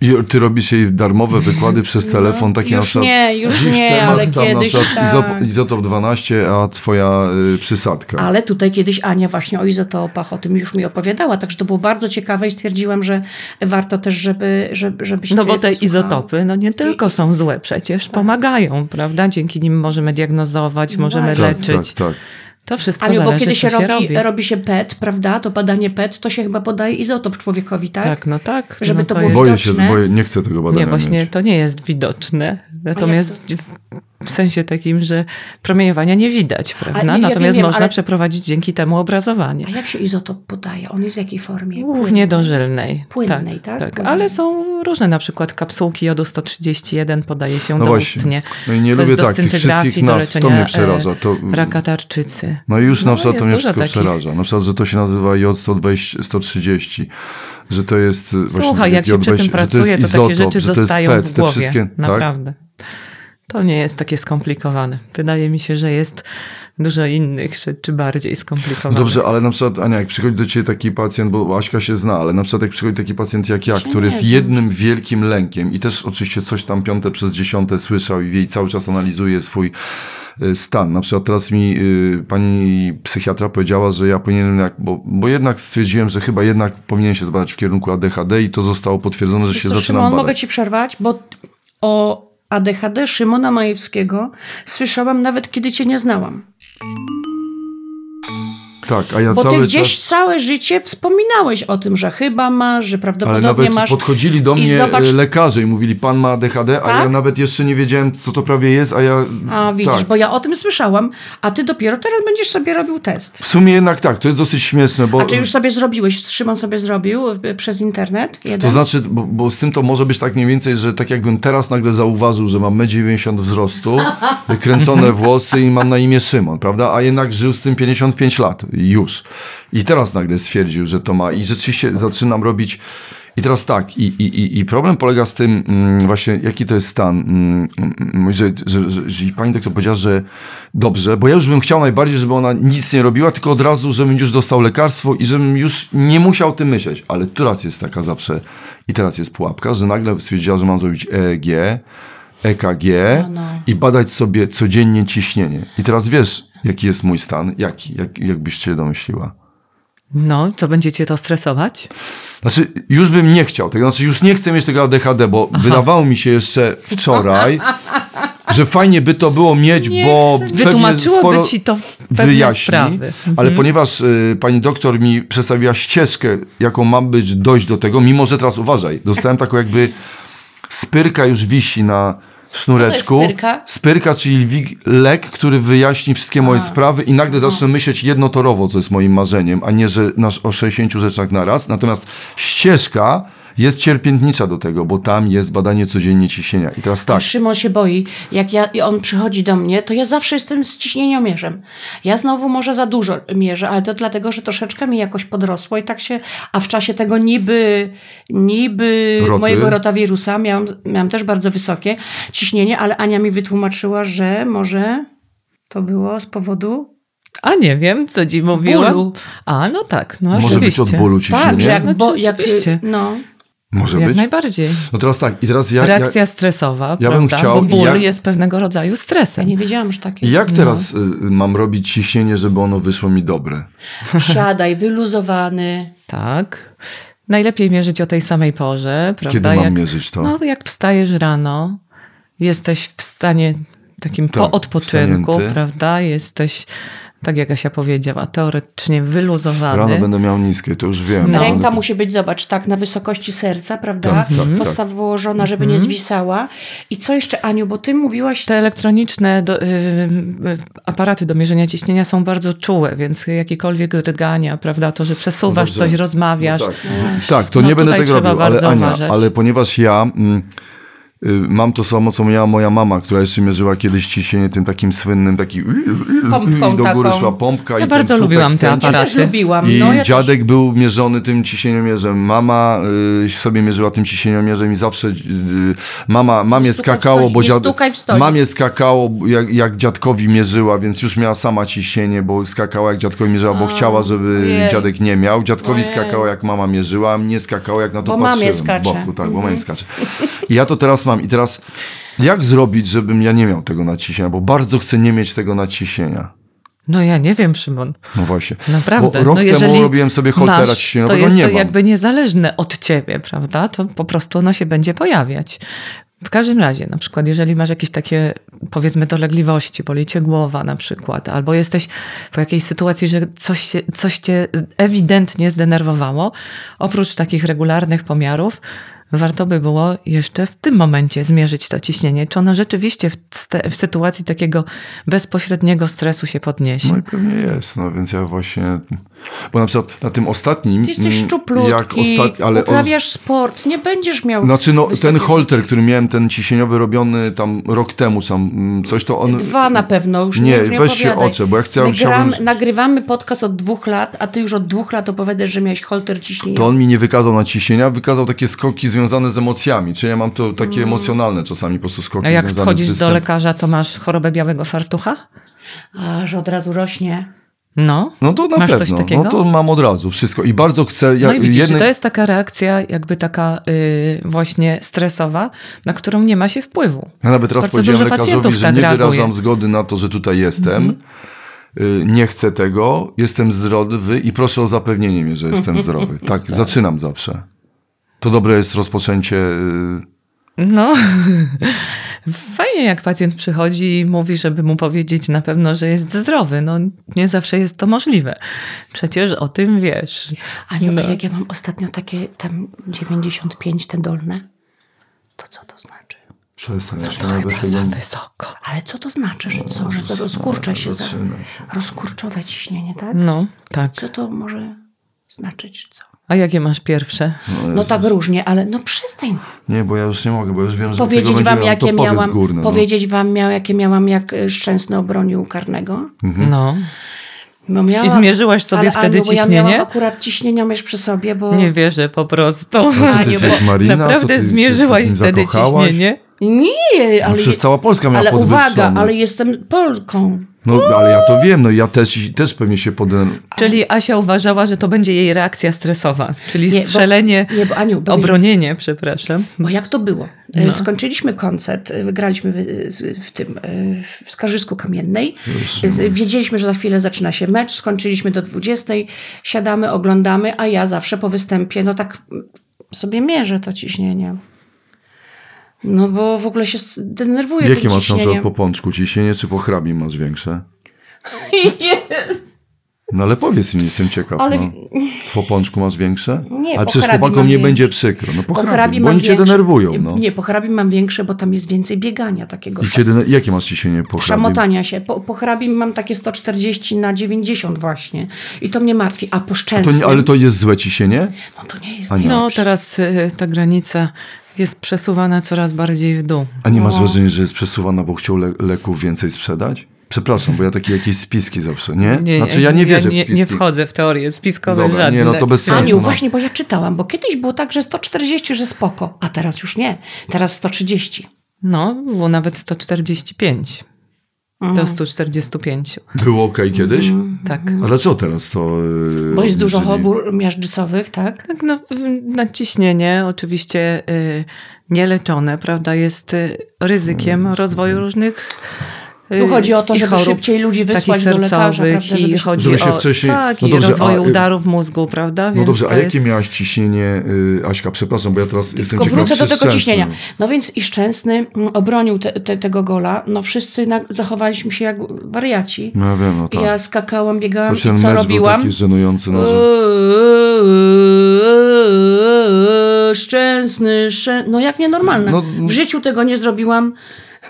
I ty robisz jej darmowe wykłady przez telefon, no, takie już na przykład, nie, już nie, temat, ale tam kiedyś na przykład, tak. izotop dwanaście, a twoja y, przysadka. Ale tutaj kiedyś Ania właśnie o izotopach, o tym już mi opowiadała, także to było bardzo ciekawe i stwierdziłam, że warto też, żeby, żeby, żebyś No bo te słuchała. Izotopy, no nie tylko są złe przecież, tak. pomagają, prawda? Dzięki nim możemy diagnozować, możemy tak, leczyć. Tak, tak. To wszystko Aniu, zależy, bo kiedy się, się robi, robi. robi się P E T, prawda? To badanie P E T, to się chyba podaje izotop człowiekowi, tak? Tak, no tak. Żeby no to, to było boję widoczne. Się, boję, nie chcę tego badania Nie, właśnie mieć. To nie jest widoczne. Natomiast w sensie takim, że promieniowania nie widać, prawda? Ja Natomiast wiem, można ale... przeprowadzić dzięki temu obrazowanie. A jak się izotop podaje? On jest w jakiej formie? Głównie dożylnej. Płynnej, tak? tak? tak. Ale są różne, na przykład kapsułki jodu sto trzydzieści jeden podaje się no doustnie. No i nie to lubię tak, tych wszystkich nazw, to mnie przeraża. To... raka tarczycy. No i już na no, przykład to mnie wszystko takich... przeraża. Na przykład, że to się nazywa jod sto trzydzieści. Że to jest właśnie... Słuchaj, jak się przy tym pracuje, to takie rzeczy zostają w głowie. Naprawdę. To nie jest takie skomplikowane. Wydaje mi się, że jest dużo innych rzeczy bardziej skomplikowanych. Dobrze, ale na przykład, Ania, jak przychodzi do ciebie taki pacjent, bo Aśka się zna, ale na przykład jak przychodzi taki pacjent jak ja, który jest jednym wielkim lękiem i też oczywiście coś tam piąte przez dziesiąte słyszał i jej cały czas analizuje swój stan. Na przykład teraz mi y, pani psychiatra powiedziała, że ja powinienem, jak, bo, bo jednak stwierdziłem, że chyba jednak powinienem się zbadać w kierunku A D H D i to zostało potwierdzone, że Wiesz się co, zaczynam Szymon, badać. Mogę ci przerwać, bo o A D H D Szymona Majewskiego słyszałam nawet, kiedy cię nie znałam. Tak, a ja Bo cały ty gdzieś czas... całe życie wspominałeś o tym, że chyba masz, że prawdopodobnie masz. Ale nawet masz... podchodzili do mnie I zobacz... lekarze i mówili, pan ma A D H D, tak? A ja nawet jeszcze nie wiedziałem, co to prawie jest, a ja... A widzisz, tak. Bo ja o tym słyszałam, a ty dopiero teraz będziesz sobie robił test. W sumie jednak tak, to jest dosyć śmieszne, bo... A czy już sobie zrobiłeś, Szymon sobie zrobił przez internet? Jeden? To znaczy, bo, bo z tym to może być tak mniej więcej, że tak jakbym teraz nagle zauważył, że mam metr dziewięćdziesiąt wzrostu, kręcone włosy i mam na imię Szymon, prawda? A jednak żył z tym pięćdziesiąt pięć lat. Już. I teraz nagle stwierdził, że to ma. I rzeczywiście zaczynam robić... I teraz tak. I, i, i problem polega z tym mm, właśnie, jaki to jest stan. Mm, mm, że, że, że, że pani doktor powiedziała, że dobrze, bo ja już bym chciał najbardziej, żeby ona nic nie robiła, tylko od razu, żebym już dostał lekarstwo i żebym już nie musiał o tym myśleć. Ale teraz jest taka zawsze... I teraz jest pułapka, że nagle stwierdziła, że mam zrobić E E G, E K G no, no. i badać sobie codziennie ciśnienie. I teraz wiesz... Jaki jest mój stan? Jaki? Jak, jak byś się domyśliła? No, to będziecie to stresować? Znaczy, już bym nie chciał. Tak? Znaczy, już nie chcę mieć tego A D H D, bo Aha. wydawało mi się jeszcze wczoraj, że fajnie by to było mieć, nie bo chcę. Wytłumaczyłoby sporo ci to pewne wyjaśni, sprawy. Ale mhm. ponieważ y, pani doktor mi przedstawiła ścieżkę, jaką mam być dojść do tego, mimo że teraz uważaj, dostałem taką jakby spyrka już wisi na... sznureczku. Spyrka? Spyrka, czyli lek, który wyjaśni wszystkie moje a. sprawy i nagle zacznę myśleć jednotorowo, co jest moim marzeniem, a nie, że nasz o sześćdziesięciu rzeczach na raz. Natomiast ścieżka jest cierpiętnicza do tego, bo tam jest badanie codziennie ciśnienia. I teraz tak. Szymon się boi. Jak ja, on przychodzi do mnie, to ja zawsze jestem z ciśnieniomierzem. Ja znowu może za dużo mierzę, ale to dlatego, że troszeczkę mi jakoś podrosło i tak się, a w czasie tego niby, niby Roty. mojego rotawirusa miałam, miałam też bardzo wysokie ciśnienie, ale Ania mi wytłumaczyła, że może to było z powodu... A nie wiem, co ci mówiła. Bólu. A, no tak. No może oczywiście. Być od bólu ciśnienie. Tak, że jak, no, bo, jak, no. Może Jak być? najbardziej. No teraz tak. I teraz ja, Reakcja ja, stresowa, ja prawda? Bym chciał, bo ból ja, jest pewnego rodzaju stresem. Ja nie wiedziałam, że tak jest. Jak no. teraz y, mam robić ciśnienie, żeby ono wyszło mi dobre? Siadaj, wyluzowany. Tak. Najlepiej mierzyć o tej samej porze, prawda? Kiedy mam jak, mierzyć to? No jak wstajesz rano, jesteś w stanie takim tak, po odpoczynku, wstanięty. Prawda? Jesteś... Tak jak Asia powiedziała, teoretycznie wyluzowany. Rano będę miał niskie, to już wiem. No. Ręka musi być, zobacz, tak na wysokości serca, prawda? Tak, tak, Postaw tak. położona, żeby mm-hmm. nie zwisała. I co jeszcze, Aniu, bo ty mówiłaś... Te elektroniczne do, y, aparaty do mierzenia ciśnienia są bardzo czułe, więc jakiekolwiek drgania, prawda, to, że przesuwasz no coś, rozmawiasz. No tak. No. tak, to no nie będę tego robił, ale Ania, uważać. ale ponieważ ja... Mm, Mam to samo, co miała moja mama, która jeszcze mierzyła kiedyś ciśnienie tym takim słynnym, taki Pompką i do góry taką. Szła pompka. Ja i bardzo ten lubiłam te aparaty. Też lubiłam. I no, ja dziadek też... był mierzony tym ciśnieniomierzem. Mama y, sobie mierzyła tym ciśnieniomierzem i zawsze y, mama, mamie skakało, bo dziad... mamie skakało, jak, jak dziadkowi mierzyła, więc już miała sama ciśnienie, bo skakała jak dziadkowi mierzyła, bo A, chciała, żeby ojej. dziadek nie miał. Dziadkowi ojej. skakało, jak mama mierzyła, a mnie skakało, jak na to bo patrzyłem. Z boku, tak, bo mamie skacze. I ja to teraz mam. I teraz jak zrobić, żebym ja nie miał tego nadciśnienia? Bo bardzo chcę nie mieć tego nadciśnienia. No ja nie wiem, Szymon. No właśnie. Naprawdę. Bo rok no temu robiłem sobie holtera ciśnieniowego, nie mam. To jest to jakby niezależne od ciebie, prawda? To po prostu ono się będzie pojawiać. W każdym razie, na przykład, jeżeli masz jakieś takie, powiedzmy, dolegliwości, boli cię głowa na przykład, albo jesteś po jakiejś sytuacji, że coś, coś cię ewidentnie zdenerwowało, oprócz takich regularnych pomiarów, warto by było jeszcze w tym momencie zmierzyć to ciśnienie. Czy ono rzeczywiście w, st- w sytuacji takiego bezpośredniego stresu się podniesie? No i pewnie jest, no więc ja właśnie... Bo na przykład na tym ostatnim... Ty jesteś szczuplutki, ostat... ale uprawiasz sport, nie będziesz miał... Znaczy no wysokiej... ten holter, który miałem, ten ciśnieniowy robiony tam rok temu sam, coś to on... Dwa na pewno, już nie opowiadaj. Nie, weź się oczy, bo ja chciałem... Gram, chciałbym... Nagrywamy podcast od dwóch lat, a ty już od dwóch lat opowiadasz, że miałeś holter ciśnienia. To on mi nie wykazał na ciśnienia, wykazał takie skoki z związane z emocjami, czyli ja mam to takie emocjonalne czasami po prostu skoki. A jak wchodzisz do lekarza, to masz chorobę białego fartucha? A, że od razu rośnie. No, no to na masz pewno. Coś takiego? No to mam od razu wszystko i bardzo chcę... Ja, no i widzisz, jednej... to jest taka reakcja jakby taka yy, właśnie stresowa, na którą nie ma się wpływu. Ja nawet raz bardzo powiedziałem lekarzowi, że nie reaguje. Wyrażam zgody na to, że tutaj jestem. Mm-hmm. Nie chcę tego, jestem zdrowy i proszę o zapewnienie mnie, że jestem zdrowy. Tak, tak, zaczynam zawsze. To dobre jest rozpoczęcie... No, fajnie jak pacjent przychodzi i mówi, żeby mu powiedzieć na pewno, że jest zdrowy. No, nie zawsze jest to możliwe. Przecież o tym wiesz. Aniu, no. Jak ja mam ostatnio takie tam dziewięćdziesiąt pięć, te dolne, to co to znaczy? Przestań, no to chyba za wysoko. Ale co to znaczy, że co? Że rozkurczę się, za rozkurczowe ciśnienie, tak? No, tak. Co to może znaczyć, co? A jakie masz pierwsze? No, no tak różnie, ale no przestań. Nie, bo ja już nie mogę, bo już wiem, że powiedzieć tego wam, jakie miałam, górne, powiedzieć no. wam, miał, jakie miałam, jak Szczęsny obronił karnego. Mhm. No. No miałam, I zmierzyłaś sobie ale, wtedy Aniu, ciśnienie? Ja miałam akurat ciśnienie miesz przy sobie, bo... Nie wierzę po prostu. No, co ty jesteś, Marina? Naprawdę ty zmierzyłaś ty wtedy zakochałaś? Ciśnienie? Nie, ale... No, przecież cała Polska miała podwyższone. Ale uwaga, ale jestem Polką. No, ale ja to wiem, no ja też, też pewnie się podem... Czyli Asia uważała, że to będzie jej reakcja stresowa, czyli nie, strzelenie, bo, nie, bo Aniu, obronienie, bo, przepraszam. Bo jak to było? No. Skończyliśmy koncert, graliśmy w, w tym, w Skarżysku Kamiennej, z, wiedzieliśmy, że za chwilę zaczyna się mecz, skończyliśmy do dwudziestej, siadamy, oglądamy, a ja zawsze po występie, no tak sobie mierzę to ciśnienie. No bo w ogóle się denerwuję. Jakie masz na przykład po pączku ciśnienie, czy po hrabi masz większe? Jest. No ale powiedz mi, jestem ciekaw. Ale... No. Po pączku masz większe? Nie, ale przecież chłopakom nie będzie przykro. No po, po hrabi, bo oni większe. Cię denerwują. No. Nie, po hrabi mam większe, bo tam jest więcej biegania takiego. I dener... Jakie masz ciśnienie po hrabi? Szamotania się. Po, po hrabi mam takie sto czterdzieści na dziewięćdziesiąt właśnie. I to mnie martwi. A po Szczęsnym... Ale to jest złe ciśnienie? No to nie jest. Ania, no teraz y, ta granica... Jest przesuwana coraz bardziej w dół. A nie masz no. wrażenia, że jest przesuwana, bo chciał le- leków więcej sprzedać? Przepraszam, bo ja takie jakieś spiski zawsze, nie? nie znaczy ja nie wierzę ja nie, w spiski. Nie wchodzę w teorie spiskowe. Dobra, żadne. Nie, no to bez sensu. Aniu, no. właśnie, bo ja czytałam, bo kiedyś było tak, że sto czterdzieści, że spoko, a teraz już nie. Teraz sto trzydzieści. No, było nawet sto czterdzieści pięć. Mhm. Do sto czterdzieści pięć. Było okej okay kiedyś? Mhm. Tak. A dlaczego teraz to... Yy, Bo jest dużo chorób miażdżycowych, tak? Tak, no nadciśnienie oczywiście yy, nieleczone, prawda, jest yy, ryzykiem no, rozwoju różnych... Tu chodzi o to, żeby chorób, szybciej ludzi wysłać do lekarza, prawda, i chodzi żeby się o wcześniej... tak, no dobrze, i rozwoju a, udaru w mózgu, prawda? Więc no dobrze, a jakie jest... miałaś ciśnienie, Aśka? Przepraszam, bo ja teraz tylko jestem ciekawa. Wrócę do tego Szczęsny. Ciśnienia. No więc i Szczęsny obronił te, te, tego gola. No wszyscy na, zachowaliśmy się jak wariaci. No ja wiem, no tak. Ja skakałam, biegałam i co robiłam? Ten mecz był taki żenujący na Szczęsny, Szczęsny... No jak nienormalne. No, no... W życiu tego nie zrobiłam.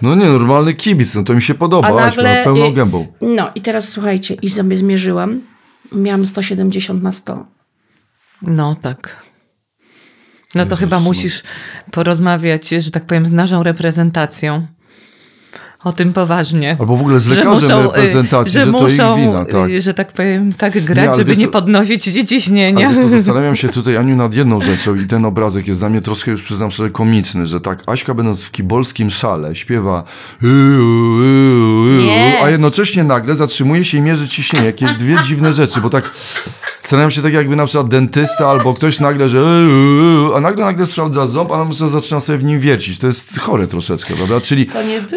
No nie, normalny kibic, no to mi się podoba, a Aśka, nagle, pełną gębą. No i teraz słuchajcie, i sobie zmierzyłam, miałam sto siedemdziesiąt na sto. No tak. No to Jezus, chyba musisz porozmawiać, że tak powiem, z naszą reprezentacją. O tym poważnie. Albo w ogóle z lekarzem że muszą, reprezentacji, że, że to muszą, ich wina. Tak. Że tak powiem, tak grać, nie, żeby co, nie podnosić ciśnienia. Ale co, zastanawiam się tutaj, Aniu, nad jedną rzeczą i ten obrazek jest dla mnie troszkę, już przyznam szczerze, komiczny, że tak Aśka będąc w kibolskim szale śpiewa yy, yy, yy, a jednocześnie nagle zatrzymuje się i mierzy ciśnienie. Jakieś dwie dziwne rzeczy, bo tak zastanawiam się tak jakby na przykład dentysta albo ktoś nagle, że yy, yy, a nagle nagle sprawdza ząb, a nagle zaczyna sobie w nim wiercić. To jest chore troszeczkę, prawda? Czyli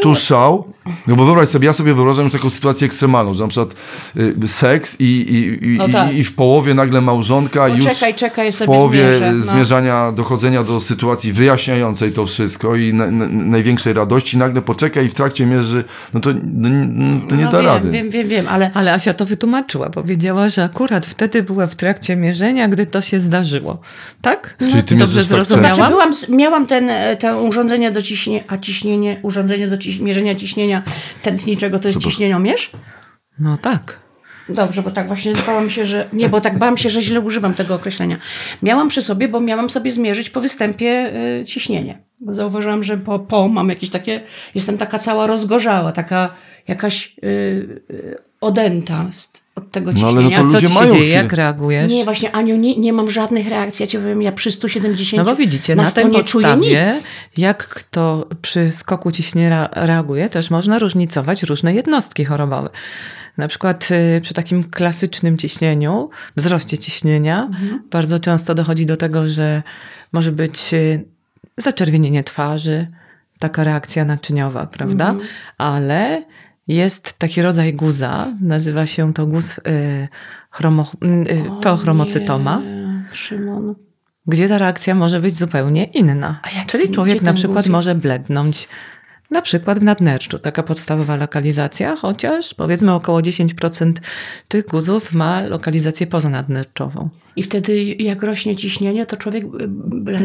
tu szał. No bo wyobraź sobie, ja sobie wyobrażam taką sytuację ekstremalną, że na przykład y, seks i, i, i, no tak. i, i w połowie nagle małżonka no już czekaj, czekaj, w połowie zmierzę, no. zmierzania, dochodzenia do sytuacji wyjaśniającej to wszystko i na, na, największej radości nagle poczeka i w trakcie mierzy, no to, no, to nie no da wiem, rady. Wiem, wiem, wiem, ale... ale Asia to wytłumaczyła, powiedziała, że akurat wtedy była w trakcie mierzenia, gdy to się zdarzyło. Tak? No. Czyli ty dobrze zrozumiałam? Tak znaczy, byłam, miałam ten, ten urządzenie do ciśnienia, a ciśnienie, urządzenie do ciśnienia, mierzenia ciśnienia tętniczego, to jest ciśnieniomierz? No tak. Dobrze, bo tak właśnie bałam się, że... Nie, bo tak bałam się, że źle używam tego określenia. Miałam przy sobie, bo miałam sobie zmierzyć po występie y, ciśnienie. Bo zauważyłam, że po, po mam jakieś takie... Jestem taka cała rozgorzała, taka jakaś y, y, odęta z, od tego ciśnienia. No, ale to co ci się dzieje? Się... Jak reagujesz? Nie, właśnie Aniu, nie, nie mam żadnych reakcji. Ja ci powiem, ja przy stu siedemdziesięciu no bo widzicie, na, na tej podstawie, jak kto przy skoku ciśnienia reaguje, też można różnicować różne jednostki chorobowe. Na przykład y, przy takim klasycznym ciśnieniu, wzroście ciśnienia, mhm. bardzo często dochodzi do tego, że może być y, zaczerwienienie twarzy, taka reakcja naczyniowa, prawda? Mhm. Ale jest taki rodzaj guza, nazywa się to guz y, chromo, y, feochromocytoma, Szymon. Gdzie ta reakcja może być zupełnie inna. Czyli ten, człowiek na przykład może blednąć, na przykład w nadnerczu, taka podstawowa lokalizacja, chociaż powiedzmy około dziesięć procent tych guzów ma lokalizację pozanadnerczową. I wtedy jak rośnie ciśnienie, to człowiek...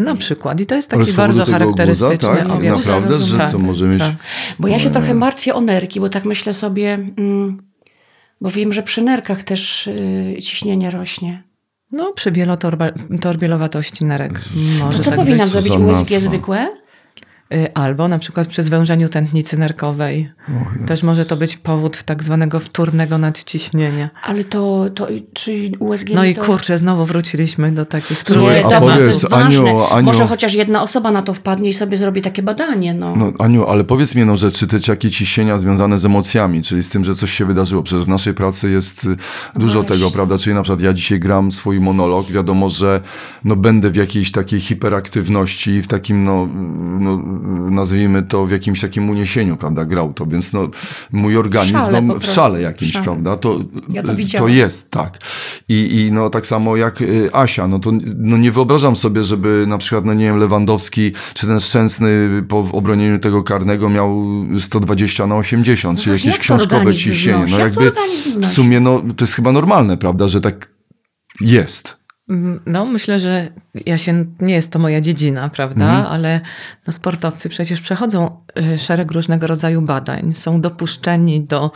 Na przykład. I to jest taki bardzo charakterystyczny guza, tak? objaw. Naprawdę, że to może mieć... Tak. Bo ja się trochę martwię o nerki, bo tak myślę sobie, bo wiem, że przy nerkach też ciśnienie rośnie. No przy wielotorbielowatości nerek może to co tak powinnam zrobić? U S G zwykłe? Albo na przykład przy zwężeniu tętnicy nerkowej. Oh, też może to być powód tak zwanego wtórnego nadciśnienia. Ale to, to czy U S G... No i to... kurczę, znowu wróciliśmy do takich... Słuchaj, a dobra, powiedz, to jest Aniu, ważne. Aniu... Może chociaż jedna osoba na to wpadnie i sobie zrobi takie badanie. No, no Aniu, ale powiedz mi jedną rzecz, czy te ciaki ciśnienia związane z emocjami, czyli z tym, że coś się wydarzyło. Przecież w naszej pracy jest dużo Właśnie. tego, prawda? Czyli na przykład ja dzisiaj gram swój monolog. Wiadomo, że no, będę w jakiejś takiej hiperaktywności, w takim no... no nazwijmy to w jakimś takim uniesieniu, prawda, grał to, więc no mój organizm w szale, no, w szale jakimś, szale. prawda, to, ja to, to jest, tak. I, i no tak samo jak y, Asia, no to no, nie wyobrażam sobie, żeby na przykład, no nie wiem, Lewandowski, czy ten Szczęsny po obronieniu tego karnego miał sto dwadzieścia na osiemdziesiąt, no czy jakieś jak książkowe ciśnienie. No jakby w sumie, no to jest chyba normalne, prawda, że tak jest. No myślę, że ja się, nie jest to moja dziedzina, prawda, mhm. ale no, sportowcy przecież przechodzą szereg różnego rodzaju badań, są dopuszczeni do,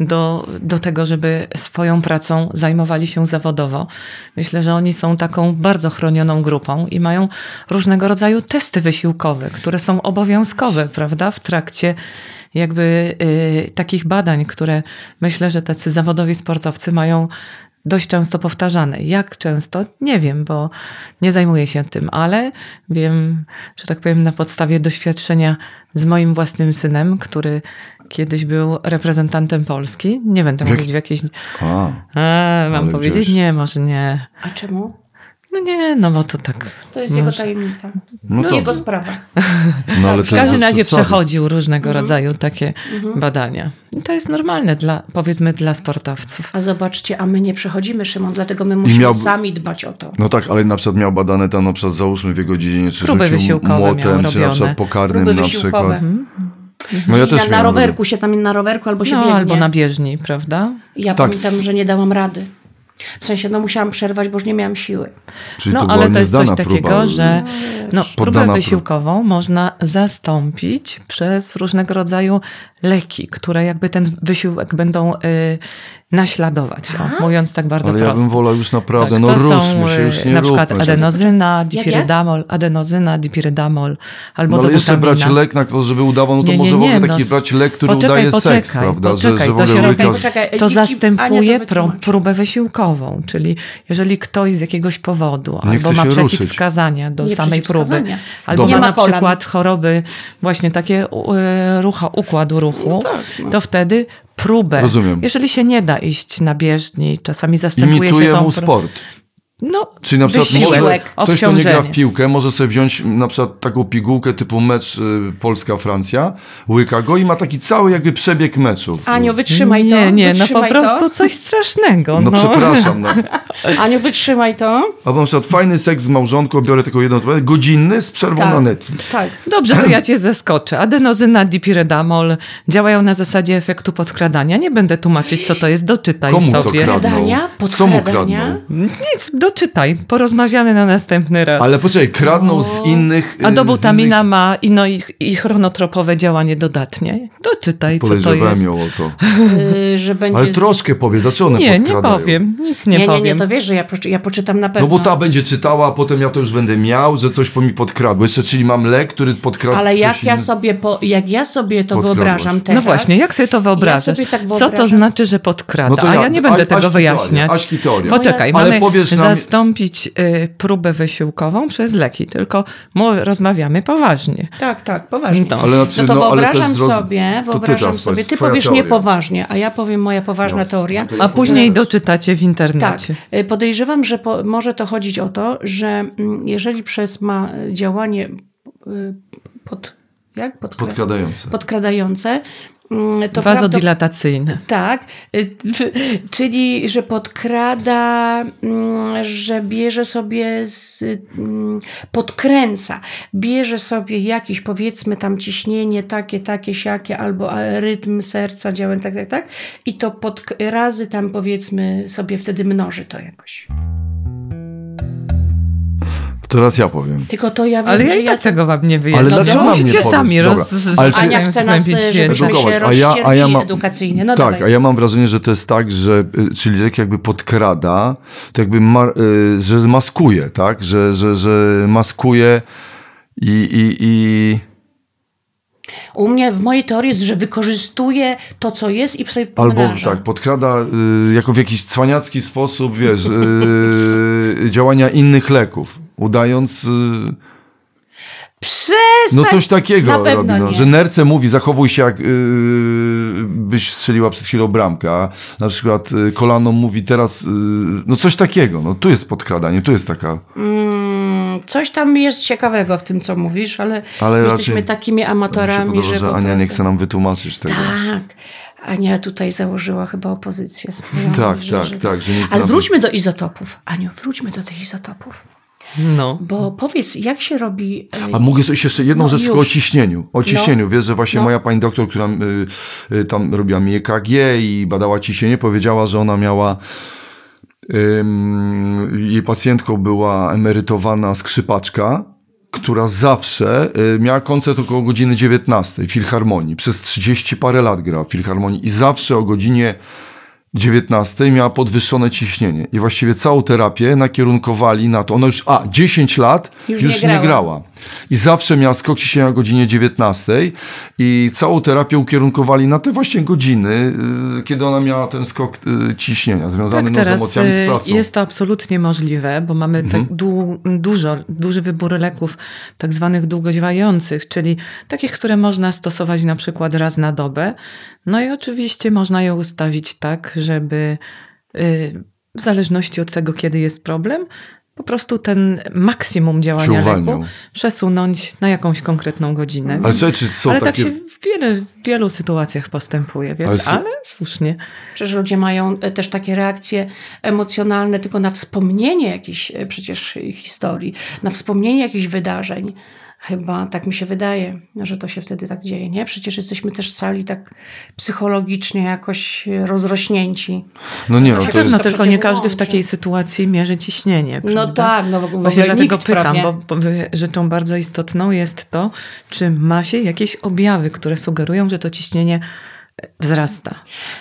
do, do tego, żeby swoją pracą zajmowali się zawodowo. Myślę, że oni są taką bardzo chronioną grupą i mają różnego rodzaju testy wysiłkowe, które są obowiązkowe, prawda, w trakcie jakby y, takich badań, które myślę, że tacy zawodowi sportowcy mają dość często powtarzane. Jak często? Nie wiem, bo nie zajmuję się tym, ale wiem, że tak powiem, na podstawie doświadczenia z moim własnym synem, który kiedyś był reprezentantem Polski. Nie będę jak... mówić w jakiejś... A, A, mam powiedzieć? Gdzieś. Nie, może nie. A czemu? No nie, no bo to tak... To jest może... jego tajemnica. No no to... Jego sprawa. No, ale w każdym razie przechodził różnego mhm. rodzaju takie mhm. badania. I to jest normalne, dla, powiedzmy, dla sportowców. A zobaczcie, a my nie przechodzimy, Szymon, dlatego my musimy miał... sami dbać o to. No tak, ale na przykład miał badane tam, na przykład załóżmy w jego dziedzinie, czy rzucił młotem, czy na przykład pokarnym Próby na przykład. Mhm. No ja też na, na rowerku się tam, na rowerku albo się no, biegnie. Albo na bieżni, prawda? Ja tak. pamiętam, że nie dałam rady. W sensie, no musiałam przerwać, bo już nie miałam siły. Czyli no, to ale to jest coś próba, takiego, że no, próbę wysiłkową prób. można zastąpić przez różnego rodzaju leki, które jakby ten wysiłek będą y, naśladować. O, mówiąc tak bardzo ale prosto. Ale ja bym wolał już naprawdę, tak, no różmy się, już nie na przykład róbmy, adenozyna, dipirydamol, adenozyna, dipirydamol, albo no, ale jeszcze brać lek, na to, żeby udawał, no to nie, może nie, w ogóle no, taki brać lek, który poczekaj, udaje poczekaj, seks, prawda? Poczekaj, że, że w ogóle to, się lekarz... poczekaj, to zastępuje to próbę wysiłkową, czyli jeżeli ktoś z jakiegoś powodu nie albo ma przeciwwskazania do nie samej próby, albo ma na przykład choroby, właśnie takie układu ruchu, to wtedy próbę. Rozumiem. Jeżeli się nie da iść na bieżni, czasami zastępuje Imituje się tą... mu sport. No, czyli na przykład może ktoś, kto nie gra w piłkę, może sobie wziąć na przykład taką pigułkę typu mecz Polska-Francja, łyka go i ma taki cały jakby przebieg meczów. Aniu, wytrzymaj nie, to. Nie, wytrzymaj no po prostu to. Coś strasznego. No, no. przepraszam. No. Aniu, wytrzymaj to. Albo na przykład fajny seks z małżonką, biorę tylko jedną odpowiedź, godzinny z przerwą tak, na Netflix. Tak. Dobrze, to ja cię zaskoczę. Adenozyna, dipirydamol działają na zasadzie efektu podkradania. Nie będę tłumaczyć, co to jest, doczytaj Komu sobie. Komu co kradną? Podkradania? Co mu kradną? Nic, do doczytaj, porozmawiamy na następny raz. Ale poczekaj, kradną z innych... A dobutamina innych... ma ino ich, i chronotropowe działanie dodatnie. Doczytaj, co to jest. Ją o to. Yy, że będzie... Ale troszkę powiedz, znaczy one nie, podkradają. Nie, nie powiem, nic nie, nie powiem. Nie, nie, to wiesz, że ja, ja poczytam na pewno. No bo ta będzie czytała, a potem ja to już będę miał, że coś po mi podkradło. Jeszcze, czyli mam lek, który podkradł. Ale jak ja, sobie po, jak ja sobie to podkradłeś. Wyobrażam teraz... No właśnie, jak sobie to wyobrażasz? Ja sobie tak wyobrażam. Co to znaczy, że podkrada? No to ja, a ja nie będę a, tego wyjaśniać. Aśki teoria. Poczekaj, ale mamy... Powiesz nam... Zastąpić y, próbę wysiłkową przez leki, tylko my rozmawiamy poważnie. Tak, tak, poważnie. No, ale, znaczy, no to no, wyobrażam ale to roz... sobie, wyobrażam ty sobie, ty powiesz teoria. Niepoważnie, a ja powiem moja poważna no, teoria. No, a później doczytacie w internecie. Tak, podejrzewam, że po, może to chodzić o to, że jeżeli przez ma działanie pod, jak? Podkra... podkradające, podkradające to wazodilatacyjne. Tak, czyli że podkrada, że bierze sobie, z, podkręca, bierze sobie jakieś powiedzmy tam ciśnienie takie, takie, siakie, albo rytm serca, działań tak, tak, tak i to pod, razy tam powiedzmy sobie wtedy mnoży to jakoś. Teraz ja powiem. Tylko to ja wiem, ale ja i tak ja... tego wam nie wyjaśnię. Ale dlaczego nam nie powiesz? Sami roz... ale czy... Ania chce nas, żebyśmy się a ja, a ja ma... edukacyjnie. No tak, dawaj. A ja mam wrażenie, że to jest tak, że czyli lek jakby podkrada, to jakby mar... że maskuje, tak? Że, że, że maskuje i... i, i... U mnie, w mojej teorii jest, że wykorzystuje to, co jest i sobie pomnaża. Albo tak, podkrada y, jako w jakiś cwaniacki sposób, wiesz, y, działania innych leków, udając... Y, Przestań! No coś takiego robi, no, że nerce mówi, zachowuj się jak y, byś strzeliła przed chwilą bramkę, a na przykład y, kolano mówi teraz, y, no coś takiego, no tu jest podkradanie, tu jest taka... Mm, coś tam jest ciekawego w tym, co mówisz, ale, ale jesteśmy takimi amatorami, podoba, że... że Ania nie chce nam wytłumaczyć tego. Tak. Ania tutaj założyła chyba opozycję swoją. Tak, że, tak, że... tak. Że ale wróćmy nam... do izotopów. Aniu, wróćmy do tych izotopów. No. Bo powiedz, jak się robi... A mogę coś jeszcze jedną no, rzecz tylko o ciśnieniu. O ciśnieniu. No. Wiesz, że właśnie no. moja pani doktor, która y, y, tam robiła mi E K G i badała ciśnienie, powiedziała, że ona miała... Y, jej pacjentką była emerytowana skrzypaczka, która zawsze y, miała koncert około godziny dziewiętnastej w Filharmonii. Przez trzydzieści parę lat grała w Filharmonii i zawsze o godzinie dziewiętnastej miała podwyższone ciśnienie i właściwie całą terapię nakierunkowali na to. Ona już, a, dziesięć lat już, już nie, grała. nie grała. I zawsze miała skok ciśnienia o godzinie dziewiętnastej i całą terapię ukierunkowali na te właśnie godziny, kiedy ona miała ten skok ciśnienia związany tak, no, z emocjami, z pracą. Jest to absolutnie możliwe, bo mamy mhm. tak du- dużo, duży wybór leków tak zwanych długodziałających, czyli takich, które można stosować na przykład raz na dobę. No i oczywiście można je ustawić tak, żeby w zależności od tego, kiedy jest problem, po prostu ten maksimum działania leku przesunąć na jakąś konkretną godzinę. Ale, więc, czy są ale takie... tak się w wielu, wielu sytuacjach postępuje, więc, ale, są... ale słusznie. Przecież ludzie mają też takie reakcje emocjonalne tylko na wspomnienie jakiejś przecież historii, na wspomnienie jakichś wydarzeń. Chyba tak mi się wydaje, że to się wtedy tak dzieje, nie? Przecież jesteśmy też cali tak psychologicznie jakoś rozrośnięci. No nie, no to jest... tylko nie każdy w takiej sytuacji mierzy ciśnienie. Prawda? No tak, no w ogóle bo się dlatego pytam, bo rzeczą bardzo istotną jest to, czy ma się jakieś objawy, które sugerują, że to ciśnienie wzrasta.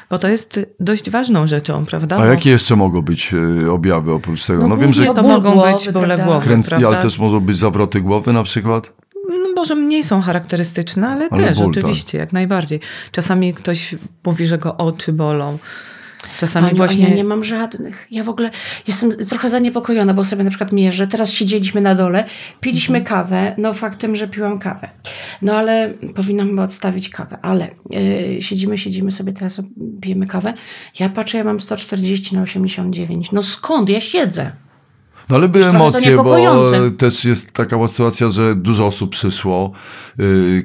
Bo to jest dość ważną rzeczą, prawda? A jakie jeszcze mogą być y, objawy oprócz tego? No, no wiem, że to mogą głowy, być bóle prawda? Głowy, Kręc... prawda? Ale też mogą być zawroty głowy na przykład? No może mniej są charakterystyczne, ale, ale też ból, oczywiście, tak. Jak najbardziej. Czasami ktoś mówi, że go oczy bolą. Czasami Aniu, właśnie... Ja nie mam żadnych. Ja w ogóle jestem trochę zaniepokojona, bo sobie na przykład mierzę. Teraz siedzieliśmy na dole, piliśmy mhm. kawę. No faktem, że piłam kawę. No ale powinnam chyba odstawić kawę. Ale yy, siedzimy, siedzimy sobie teraz, pijemy kawę. Ja patrzę, ja mam sto czterdzieści na osiemdziesiąt dziewięć. No skąd ja siedzę? No ale były emocje, bo też jest taka sytuacja, że dużo osób przyszło,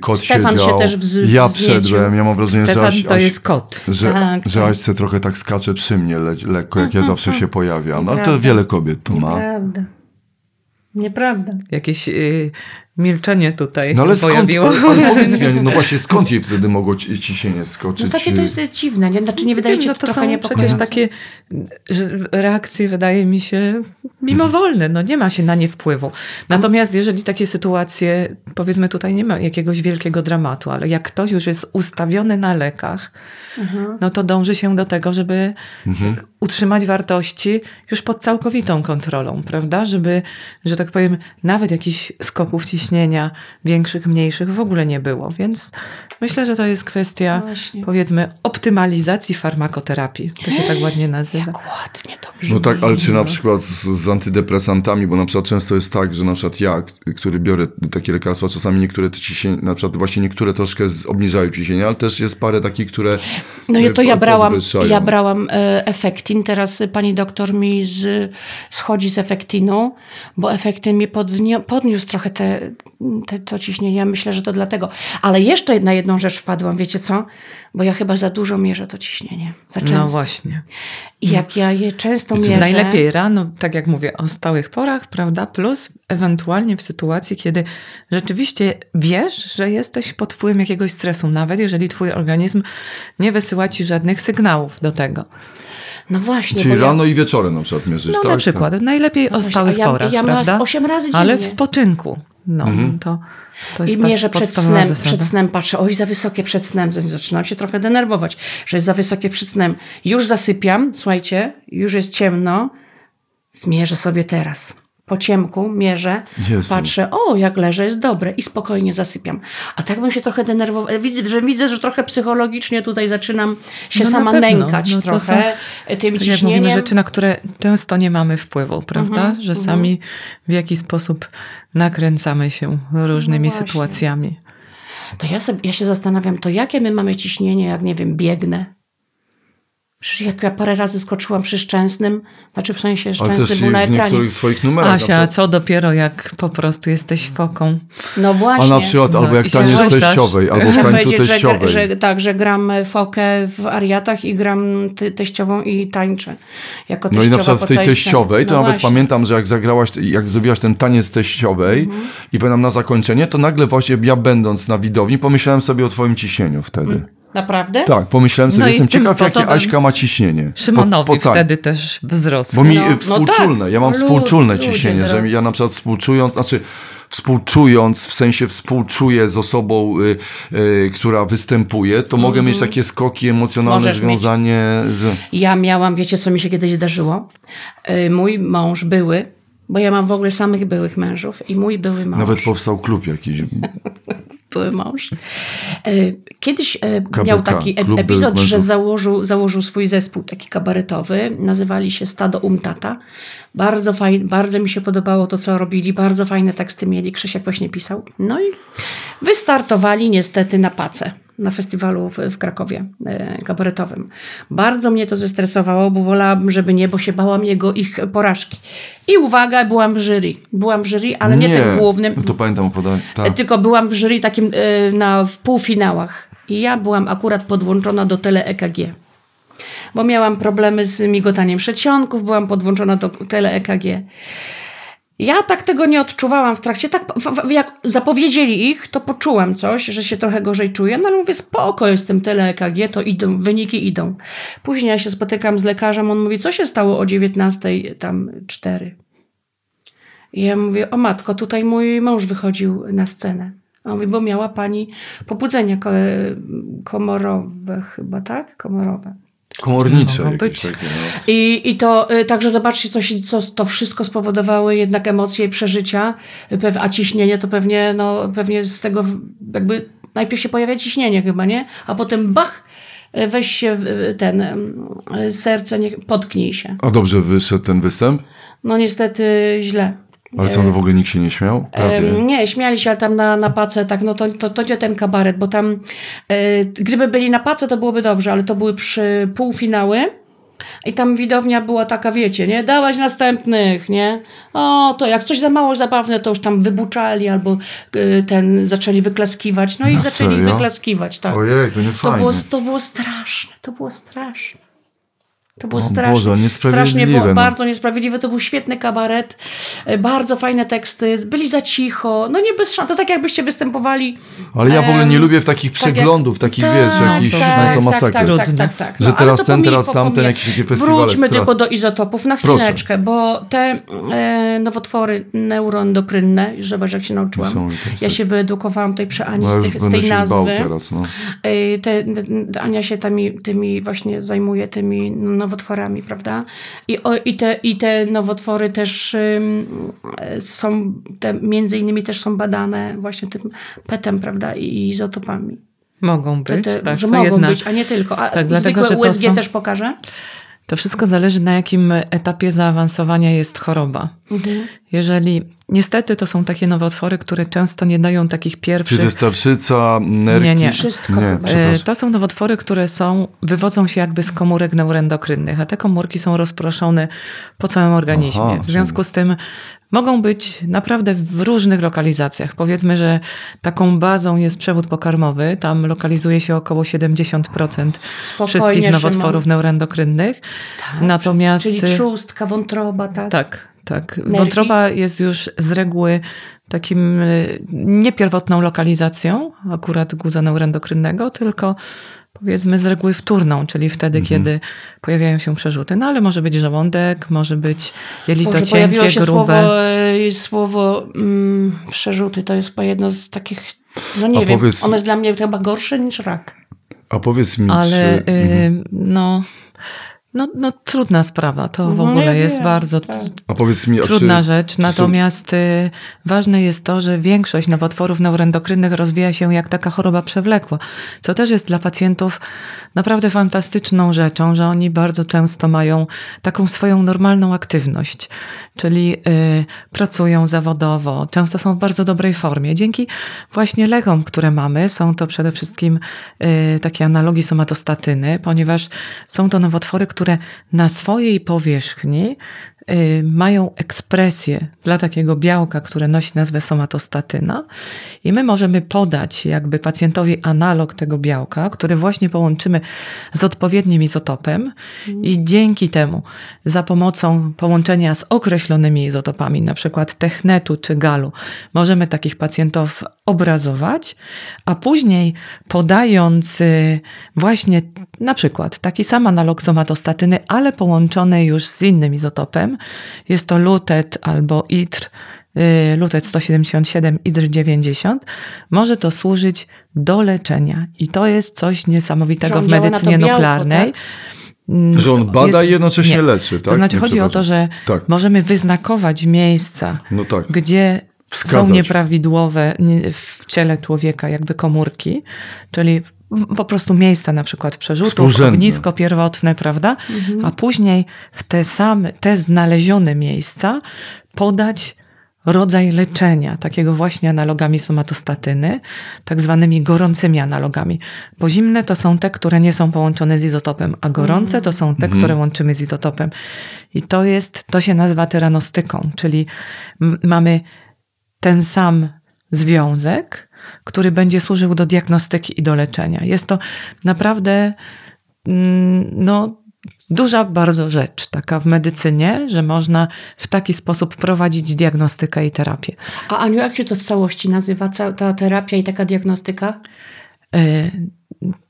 kot Stefan siedział, się też wz- ja wszedłem, ja mam wrażenie, Stefan że Aś, to jest kot. Że, tak, że tak. Aśce trochę tak skacze przy mnie le- lekko, jak ja zawsze się pojawiam. No to wiele kobiet tu ma. Nieprawda. Nieprawda. Jakieś y, milczenie tutaj no, ale pojawiło. Skąd, ale powiedz mi, no właśnie, skąd jej wtedy mogło ci, ciśnienie skoczyć? No takie to jest dziwne, nie? Znaczy nie wydaje ci się no, to trochę niepokojące? Przecież takie reakcje, wydaje mi się... mimowolny, no nie ma się na nie wpływu. Natomiast jeżeli takie sytuacje, powiedzmy tutaj nie ma jakiegoś wielkiego dramatu, ale jak ktoś już jest ustawiony na lekach, mhm. no to dąży się do tego, żeby mhm. utrzymać wartości już pod całkowitą kontrolą, prawda? Żeby, że tak powiem, nawet jakichś skoków ciśnienia większych, mniejszych w ogóle nie było. Więc myślę, że to jest kwestia, właśnie. Powiedzmy, optymalizacji farmakoterapii. To się tak ładnie nazywa. Jak ładnie to brzmi. No tak, ale czy na przykład z, z antydepresantymi, bo na przykład często jest tak, że na przykład ja, który biorę takie lekarstwa, czasami niektóre ciśnienie, na przykład właśnie niektóre troszkę obniżają ciśnienie, ale też jest parę takich, które no ja to ja brałam, ja brałam efektin, teraz pani doktor mi z, schodzi z efektinu, bo efektyn mnie podnió- podniósł trochę te, te to ciśnienie, ja myślę, że to dlatego. Ale jeszcze na jedną rzecz wpadłam, wiecie co? Bo ja chyba za dużo mierzę to ciśnienie. Za często. No właśnie. I jak ja je często mierzę... Najlepiej rano, tak jak mówię, o stałych porach, prawda? Plus ewentualnie w sytuacji, kiedy rzeczywiście wiesz, że jesteś pod wpływem jakiegoś stresu, nawet jeżeli twój organizm nie wysyła ci żadnych sygnałów do tego. No właśnie. Czyli rano ja... i wieczorem na przykład mierzysz, no, tak? No na przykład. Najlepiej no o stałych ja, porach, ja prawda? osiem razy dziennie. Ale w spoczynku. No, mhm. to, to jest I mierzę przed snem, przed snem patrzę, oj za wysokie przed snem, zaczynam się trochę denerwować, że jest za wysokie przed snem. Już zasypiam, słuchajcie, już jest ciemno, zmierzę sobie teraz. Po ciemku mierzę, Jezu. Patrzę, o jak leżę, jest dobre i spokojnie zasypiam. A tak bym się trochę denerwowała, widzę, że, widzę, że trochę psychologicznie tutaj zaczynam się no sama nękać no trochę są, tym ciśnieniem. Jak mówimy rzeczy, na które często nie mamy wpływu, prawda? Mhm, że sami w jakiś sposób nakręcamy się różnymi no sytuacjami. To ja, sobie, ja się zastanawiam, to jakie my mamy ciśnienie, jak nie wiem, biegnę. Przecież jak ja parę razy skoczyłam przy Szczęsnym, znaczy w sensie Szczęsny był na ekranie. Ale też w niektórych swoich numerach. Asia, a co dopiero jak po prostu jesteś foką. No właśnie. A na przykład, no, albo jak taniec teściowej, albo w tańcu teściowej. Że, że, tak, że gram fokę w ariatach i gram te, teściową i tańczę. Jako no i na przykład w tej teściowej, to no nawet właśnie. Pamiętam, że jak zagrałaś, jak zrobiłaś ten taniec teściowej mhm. i pamiętam na zakończenie, to nagle właśnie ja będąc na widowni, pomyślałem sobie o twoim ciśnieniu wtedy. Mhm. Naprawdę? Tak, pomyślałem sobie, no jestem ciekaw, sposobem... jakie Aśka ma ciśnienie. Szymonowi po, po, tak. wtedy też wzrosł. Bo mi no, współczulne, no tak. ja mam Lud, współczulne ciśnienie, że ja na przykład współczując, znaczy współczując, w sensie współczuję z osobą, y, y, która występuje, to mm-hmm. mogę mieć takie skoki emocjonalne, Możesz związanie... Z... Ja miałam, wiecie co mi się kiedyś zdarzyło? Yy, mój mąż były, bo ja mam w ogóle samych byłych mężów i mój były mąż. Nawet powstał klub jakiś... były mąż. Kiedyś K B K, miał taki e- epizod, że założył, założył swój zespół taki kabaretowy. Nazywali się Stado Umtata. Bardzo fajnie, bardzo mi się podobało to, co robili. Bardzo fajne teksty mieli. Krzysiek właśnie pisał. No i wystartowali niestety na Pace. Na festiwalu w, w Krakowie e, kabaretowym. Bardzo mnie to zestresowało, bo wolałabym, żeby nie, bo się bałam jego ich porażki. I uwaga, byłam w jury. Byłam w jury, ale nie, nie tym głównym. No to pamiętam, poda- tak. Tylko byłam w jury takim e, na, w półfinałach. I ja byłam akurat podłączona do tele E K G. Bo miałam problemy z migotaniem przedsionków, byłam podłączona do tele E K G. Ja tak tego nie odczuwałam w trakcie, tak jak zapowiedzieli ich, to poczułam coś, że się trochę gorzej czuję, no ale mówię spoko, jestem tyle E K G, to idą, wyniki idą. Później ja się spotykam z lekarzem, on mówi, co się stało o dziewiętnasta cztery. I ja mówię, o matko, tutaj mój mąż wychodził na scenę. A on mówi, bo miała pani pobudzenia komorowe chyba, tak? Komorowe. Komornicze jakieś takie, no. I, i to y, także zobaczcie, co, się, co to wszystko spowodowały jednak emocje i przeżycia, a ciśnienie to pewnie, no, pewnie z tego jakby najpierw się pojawia ciśnienie chyba, nie? A potem bach, weź się ten serce, nie, potknij się. A dobrze wyszedł ten występ? No niestety źle. Ale co, w ogóle nikt się nie śmiał? Prawie. Nie, śmiali się, ale tam na, na Pace, tak, no to, to, to gdzie ten kabaret, bo tam, y, gdyby byli na Pace, to byłoby dobrze, ale to były przy półfinały i tam widownia była taka, wiecie, nie, dałaś następnych, nie, o, to jak coś za mało zabawne, to już tam wybuczali albo y, ten, zaczęli wyklaskiwać, no i na zaczęli serio? Wyklaskiwać, tak. Ojej, to nie fajnie. To było, to było straszne, to było straszne. To był strasz... Boże, strasznie no. bardzo niesprawiedliwy. To był świetny kabaret, bardzo fajne teksty, byli za cicho, no nie bez szans, to tak jakbyście występowali. Ale ja w ogóle nie lubię w takich tak przeglądów, jak... takich tak, wiesz, jakichś tak, no, tak, tak, tak, tak, tak. No, że teraz ten, pomij, teraz tamten, jakieś takie festiwale. Wróćmy strat... tylko do izotopów na chwileczkę, proszę. Bo te e, nowotwory neuroendokrynne, już zobacz jak się nauczyłam, są, ja się wyedukowałam tutaj przy Ani no, z, tych, z tej nazwy. Teraz, no. e, te, Ania się tymi, tymi właśnie zajmuje, tymi no, nowotworami, prawda? I, o, i, te, i te nowotwory też ym, są, te, między innymi też są badane właśnie tym petem, prawda? I izotopami. Mogą być. Te, te, tak, że mogą jedna, być, a nie tylko. A tak, dlatego, że U S G są, też pokaże? To wszystko zależy, na jakim etapie zaawansowania jest choroba. Mhm. Jeżeli... Niestety to są takie nowotwory, które często nie dają takich pierwszych... Czy to jest tarczyca, nerki? Nie, nie. Wszystko. Nie, to są nowotwory, które są, wywodzą się jakby z komórek neuroendokrynnych, a te komórki są rozproszone po całym organizmie. Aha, w związku z tym mogą być naprawdę w różnych lokalizacjach. Powiedzmy, że taką bazą jest przewód pokarmowy. Tam lokalizuje się około siedemdziesiąt procent Spokojnie, wszystkich nowotworów neuroendokrynnych. Tak, natomiast... Czyli trzustka, wątroba, tak? Tak. Tak. Wątroba jest już z reguły takim niepierwotną lokalizacją akurat guza neuroendokrynnego, tylko powiedzmy z reguły wtórną, czyli wtedy, mm-hmm. kiedy pojawiają się przerzuty. No ale może być żołądek, może być jelito Boże, cienkie, grube. Słowo, słowo mm, przerzuty to jest chyba jedno z takich, no nie A wiem, powiedz... ono jest dla mnie chyba gorsze niż rak. A powiedz mi, ale, czy... Ale mm-hmm. no... No, no trudna sprawa, to w ogóle no, jest wiem, bardzo tak. A powiedz mi, trudna czy, rzecz, czy natomiast są... y, ważne jest to, że większość nowotworów neuroendokrynnych rozwija się jak taka choroba przewlekła, co też jest dla pacjentów naprawdę fantastyczną rzeczą, że oni bardzo często mają taką swoją normalną aktywność, czyli y, pracują zawodowo, często są w bardzo dobrej formie. Dzięki właśnie lekom, które mamy, są to przede wszystkim y, takie analogi somatostatyny, ponieważ są to nowotwory, które które na swojej powierzchni y, mają ekspresję dla takiego białka, które nosi nazwę somatostatyna i my możemy podać jakby pacjentowi analog tego białka, który właśnie połączymy z odpowiednim izotopem mm. i dzięki temu za pomocą połączenia z określonymi izotopami, na przykład technetu czy galu, możemy takich pacjentów obrazować, a później podając y, właśnie na przykład taki sam analog somatostatyny, ale połączony już z innym izotopem. Jest to Lutet albo I T R, y, Lutet sto siedemdziesiąt siedem, I T R dziewięćdziesiąt. Może to służyć do leczenia. I to jest coś niesamowitego w medycynie nuklearnej. Że on bada jest, i jednocześnie nie. leczy. Tak? To znaczy nie chodzi o to, że tak. możemy wyznakować miejsca, no tak. gdzie... Wskazać. Są nieprawidłowe w ciele człowieka jakby komórki, czyli po prostu miejsca na przykład przerzutów, ognisko pierwotne, prawda? Mhm. A później w te same, te znalezione miejsca podać rodzaj leczenia, takiego właśnie analogami somatostatyny, tak zwanymi gorącymi analogami. Bo zimne to są te, które nie są połączone z izotopem, a gorące to są te, mm. które łączymy z izotopem. I to jest, to się nazywa teranostyką, czyli m- mamy ten sam związek, który będzie służył do diagnostyki i do leczenia. Jest to naprawdę no, duża bardzo rzecz taka w medycynie, że można w taki sposób prowadzić diagnostykę i terapię. A Aniu, jak się to w całości nazywa, ta terapia i taka diagnostyka? Y-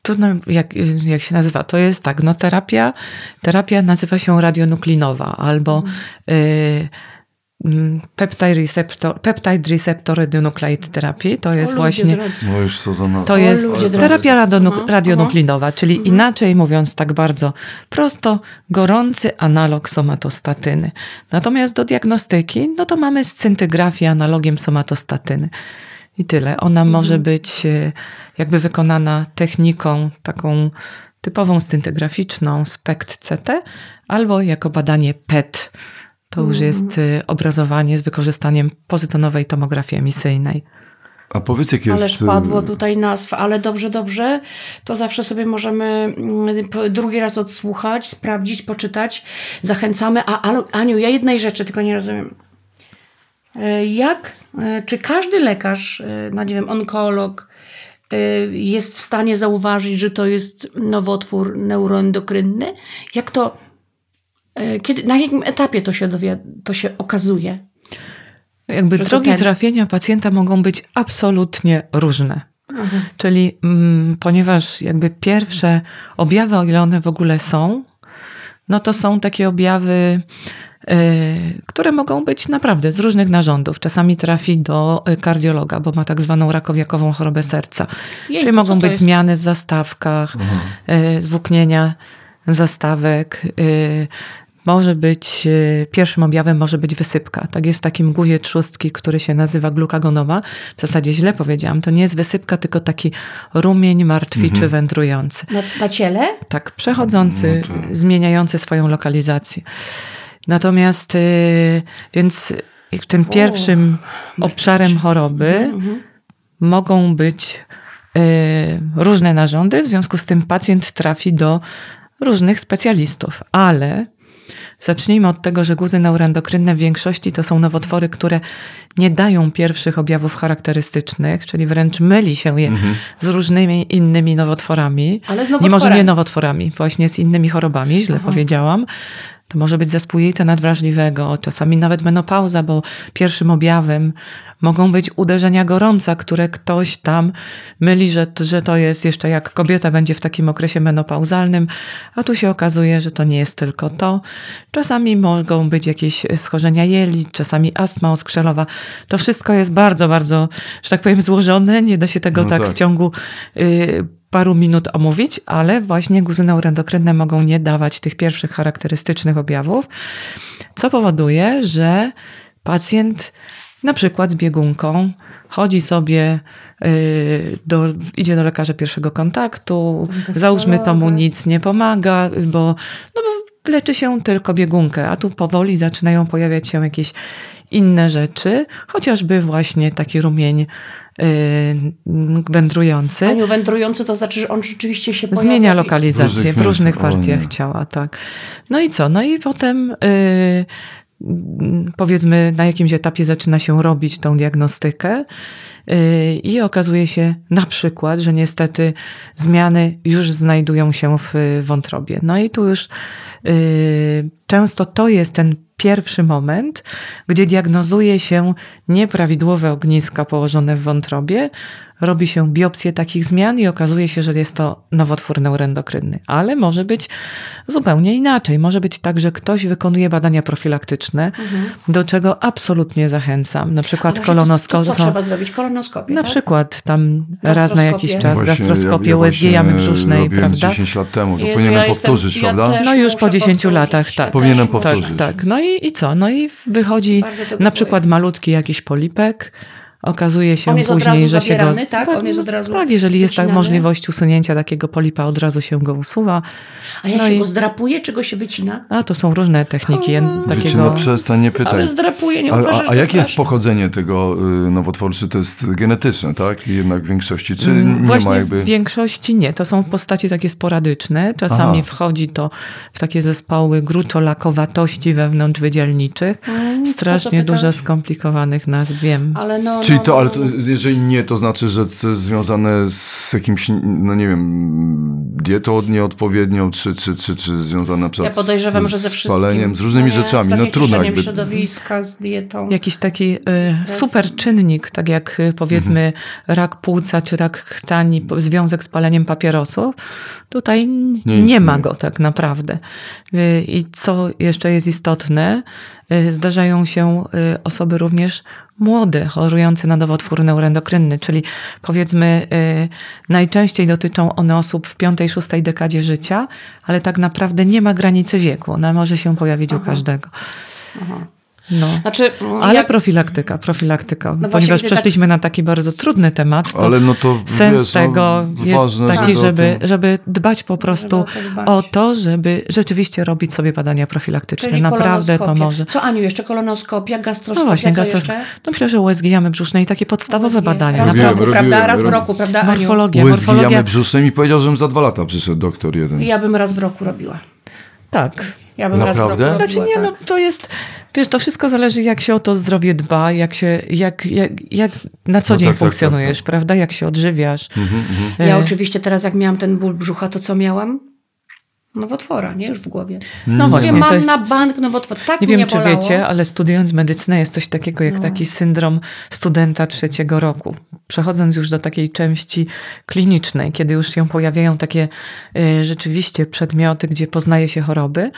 Trudno, jak, jak się nazywa, to jest tak, no terapia, terapia nazywa się radionuklinowa albo... Y- Peptide receptor, peptide receptor radionuclide therapy to jest o właśnie no już co za to o jest terapia radionuk- radionuklinowa, czyli mhm. inaczej mówiąc tak bardzo prosto, gorący analog somatostatyny. Natomiast do diagnostyki, no to mamy scyntygrafię analogiem somatostatyny. I tyle. Ona mhm. może być jakby wykonana techniką taką typową scyntygraficzną, SPECT C T albo jako badanie P E T. To już jest y, obrazowanie z wykorzystaniem pozytonowej tomografii emisyjnej. A powiedz, jak jest... Ależ padło tutaj nazw, ale dobrze, dobrze. To zawsze sobie możemy drugi raz odsłuchać, sprawdzić, poczytać. Zachęcamy. A, a Aniu, ja jednej rzeczy tylko nie rozumiem. Jak, czy każdy lekarz, no nie wiem, onkolog jest w stanie zauważyć, że to jest nowotwór neuroendokrynny? Jak to... Kiedy, na jakim etapie to się, dowie, to się okazuje? Jakby drogi ten... trafienia pacjenta mogą być absolutnie różne. Aha. Czyli m, ponieważ jakby pierwsze objawy, o ile one w ogóle są, no to są takie objawy, y, które mogą być naprawdę z różnych narządów. Czasami trafi do kardiologa, bo ma tak zwaną rakowiakową chorobę serca. Jej, czyli mogą być jest? zmiany w zastawkach, y, zwłóknienia zastawek, y, może być, pierwszym objawem może być wysypka. Tak jest w takim guzie trzustki, który się nazywa glukagonowa. W zasadzie źle powiedziałam, to nie jest wysypka, tylko taki rumień martwiczy mhm. wędrujący. Na, na ciele? Tak, przechodzący, no to... zmieniający swoją lokalizację. Natomiast, więc tym pierwszym o, obszarem choroby mhm. mogą być różne narządy, w związku z tym pacjent trafi do różnych specjalistów, ale... Zacznijmy od tego, że guzy neuroendokrynne w większości to są nowotwory, które nie dają pierwszych objawów charakterystycznych, czyli wręcz myli się je mhm. z różnymi innymi nowotworami. Ale z nowotworami. Nie może nie nowotworami, właśnie z innymi chorobami, źle Aha. powiedziałam. To może być zespół jelita nadwrażliwego, czasami nawet menopauza, bo pierwszym objawem mogą być uderzenia gorąca, które ktoś tam myli, że, że to jest jeszcze jak kobieta będzie w takim okresie menopauzalnym, a tu się okazuje, że to nie jest tylko to. Czasami mogą być jakieś schorzenia jelit, czasami astma oskrzelowa. To wszystko jest bardzo, bardzo, że tak powiem, złożone. Nie da się tego no tak, tak w ciągu... Yy, paru minut omówić, ale właśnie guzy neuroendokrynne mogą nie dawać tych pierwszych charakterystycznych objawów, co powoduje, że pacjent na przykład z biegunką chodzi sobie, yy, do, idzie do lekarza pierwszego kontaktu, załóżmy to mu nic nie pomaga, bo no, leczy się tylko biegunkę, a tu powoli zaczynają pojawiać się jakieś inne rzeczy, chociażby właśnie taki rumień Yy, wędrujący. Aniu, wędrujący to znaczy, że on rzeczywiście się pojawia. Zmienia lokalizację różnych w różnych partiach ciała, tak. No i co? No i potem yy, powiedzmy na jakimś etapie zaczyna się robić tą diagnostykę yy, i okazuje się na przykład, że niestety zmiany już znajdują się w wątrobie. No i tu już yy, często to jest ten pierwszy moment, gdzie diagnozuje się nieprawidłowe ogniska położone w wątrobie, robi się biopsję takich zmian i okazuje się, że jest to nowotwór neuroendokrynny. Ale może być zupełnie inaczej. Może być tak, że ktoś wykonuje badania profilaktyczne, mhm. do czego absolutnie zachęcam. Na przykład kolonoskopię. Co trzeba zrobić? Kolonoskopię, Na tak? przykład tam raz na jakiś czas właśnie, gastroskopię ja, ja U S G jamy brzusznej, prawda? dziesięć lat temu. To Jezu, powinienem ja powtórzyć, jestem, prawda? Ja no już po dziesięciu latach, tak. Powinienem tak, powtórzyć. Tak, no i, i co? No i wychodzi na przykład malutki jakiś polipek, okazuje się później, że się go... Tak, on jest od razu Tak, jeżeli jest tak możliwość usunięcia takiego polipa, od razu się go usuwa. A jak no się i... go zdrapuje, czy go się wycina? A to są różne techniki. Hmm. Takiego... Wycina, przestań, nie pytaj. Ale zdrapuje, nie uważasz, a, a, a jakie jest pochodzenie tego nowotworcy? To jest genetyczne, tak? Jednak w większości, czy nie Właśnie ma jakby... w większości nie. To są postacie takie sporadyczne. Czasami Aha. wchodzi to w takie zespoły gruczolakowatości wewnątrzwydzielniczych. Hmm, Strasznie dużo skomplikowanych nazw, wiem. Ale no... Czyli to, ale to, jeżeli nie, to znaczy, że to jest związane z jakimś, no nie wiem, dietą nieodpowiednią, czy, czy, czy, czy związane na ja podejrzewam, z, że ze wszystkim, z różniemi nie, rzeczami. Z no trudno jakby. Środowiska, z dietą. Jakiś taki y, super czynnik, tak jak powiedzmy mhm. rak płuca, czy rak krtani, związek z paleniem papierosów, tutaj nie, nie ma go tak naprawdę. Y, I co jeszcze jest istotne, zdarzają się osoby również młode, chorujące na nowotwór neuroendokrynny, czyli powiedzmy najczęściej dotyczą one osób w piątej, szóstej dekadzie życia, ale tak naprawdę nie ma granicy wieku. Ona może się pojawić Aha. u każdego. Aha. No. Znaczy, ale jak... profilaktyka, profilaktyka. No ponieważ właśnie, przeszliśmy tak... na taki bardzo trudny temat, to, ale no to sens wiesz, tego no, jest ważne, taki, żeby, tym... żeby dbać po prostu o to, dbać. o to, żeby rzeczywiście robić sobie badania profilaktyczne. Czyli naprawdę pomoże. Co Aniu, jeszcze kolonoskopia, gastroskopia, no właśnie, gastroskopia. To myślę, że U S G jamy brzusznej i takie podstawowe U S G. badania. Raz w roku, robiłem, prawda? Raz w roku, prawda, Aniu? Morfologia, U S G morfologia. jamy brzusznej mi powiedział, żebym za dwa lata przyszedł doktor jeden. Ja bym raz w roku robiła. Tak. Ja bym Naprawdę? Raz znaczy nie, tak. no to jest, wiesz, to wszystko zależy jak się o to zdrowie dba, jak się, jak, jak, jak na co no dzień tak, funkcjonujesz, tak, tak, tak. prawda, jak się odżywiasz. Mhm, mhm. Ja oczywiście teraz jak miałam ten ból brzucha, to co miałam? nowotwora, nie? Już w głowie. No właśnie. Ja mam jest... na bank nowotwór. Tak nie mnie wiem, bolało. Czy wiecie, ale studiując medycynę jest coś takiego jak no. taki syndrom studenta trzeciego roku. Przechodząc już do takiej części klinicznej, kiedy już się pojawiają takie y, rzeczywiście przedmioty, gdzie poznaje się choroby,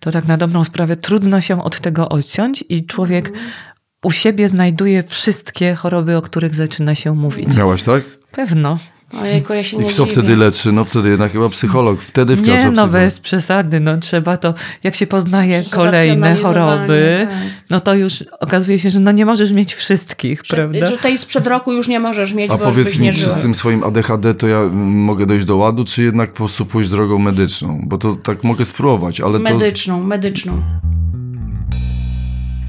to tak na dobrą sprawę trudno się od tego odciąć i człowiek mm. u siebie znajduje wszystkie choroby, o których zaczyna się mówić. Miałaś tak? Pewno. Ojejku, ja się nie I kto dziwię. Wtedy leczy? No wtedy jednak chyba psycholog. Wtedy wkracza psycholog. Nie, no bez przesady. No trzeba to, jak się poznaje kolejne choroby, tak. no to już okazuje się, że no nie możesz mieć wszystkich, Prze- prawda? Że tej sprzed roku już nie możesz mieć, A bo powiedz mi, nie czy żyła. Z tym swoim A D H D to ja mogę dojść do ładu, czy jednak po prostu pójść drogą medyczną? Bo to tak mogę spróbować, ale medyczną, to... medyczną.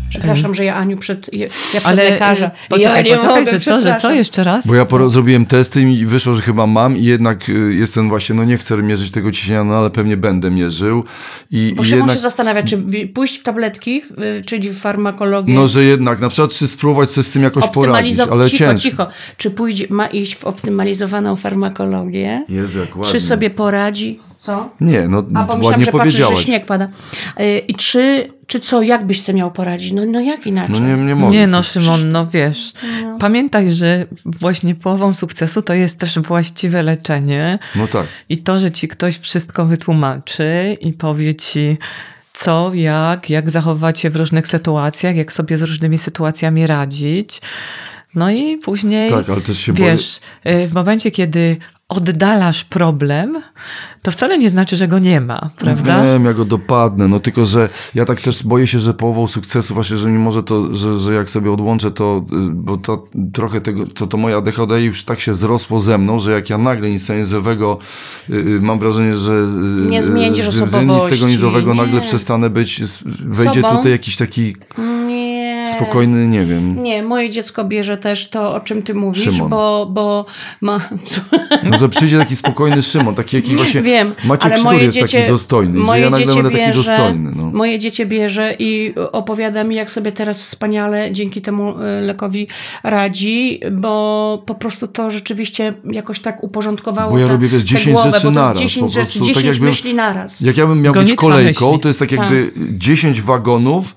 Przepraszam, że ja Aniu przed, ja przed ale, lekarza. Poczekaj, ja nie poczekaj mogę, że, co, że co jeszcze raz? Bo ja poro- zrobiłem testy i wyszło, że chyba mam i jednak y, jestem właśnie, no nie chcę mierzyć tego ciśnienia, no ale pewnie będę mierzył. I, Bo i się jednak... muszę zastanawiać, czy pójść w tabletki, y, czyli w farmakologię. No, że jednak, na przykład czy spróbować sobie z tym jakoś Optymalizo- poradzić, ale cicho, ciężko. Cicho, czy pójdzie, ma iść w optymalizowaną farmakologię, Jezu, jak ładnie. Czy sobie poradzi, co? Nie, no A bo myślałam, że patrzysz, że śnieg pada. I y, czy... Czy co, jak byś sobie miał poradzić? No, no jak inaczej? No nie, nie, mogę. Nie no Szymon, no wiesz. No. Pamiętaj, że właśnie połową sukcesu to jest też właściwe leczenie. No tak. I to, że ci ktoś wszystko wytłumaczy i powie ci co, jak, jak zachować się w różnych sytuacjach, jak sobie z różnymi sytuacjami radzić. No i później, tak, ale też się wiesz, boję. W momencie, kiedy oddalasz problem, to wcale nie znaczy, że go nie ma, prawda? Wiem, ja go dopadnę, no tylko, że ja tak też boję się, że połową sukcesu właśnie, że mimo, że to, że, że jak sobie odłączę to, bo to trochę tego, to, to moje A D H D już tak się zrosło ze mną, że jak ja nagle nic nizowego, mam wrażenie, że nie zmienisz osobowości. Nic tego nizowego nagle przestanę być, wejdzie Sobą? Tutaj jakiś taki... Nie. Spokojny, nie wiem. Nie, moje dziecko bierze też to, o czym ty mówisz, Szymon. bo... bo ma... Może przyjdzie taki spokojny Szymon, taki jakiś właśnie... Wiem, Maciek, ale moje jest dziecię, taki dostojny, moje ja nagle będę taki dostojny. No. Moje dziecię bierze i opowiada mi, jak sobie teraz wspaniale dzięki temu lekowi radzi, bo po prostu to rzeczywiście jakoś tak uporządkowało Bo ja ta, robię też dziesięć głowę, rzeczy naraz. dziesięć, po prostu, rzeczy, dziesięć tak myśli naraz. Jak ja bym miał Gonitwa być kolejką, myśli. To jest tak jakby tak. dziesięć wagonów,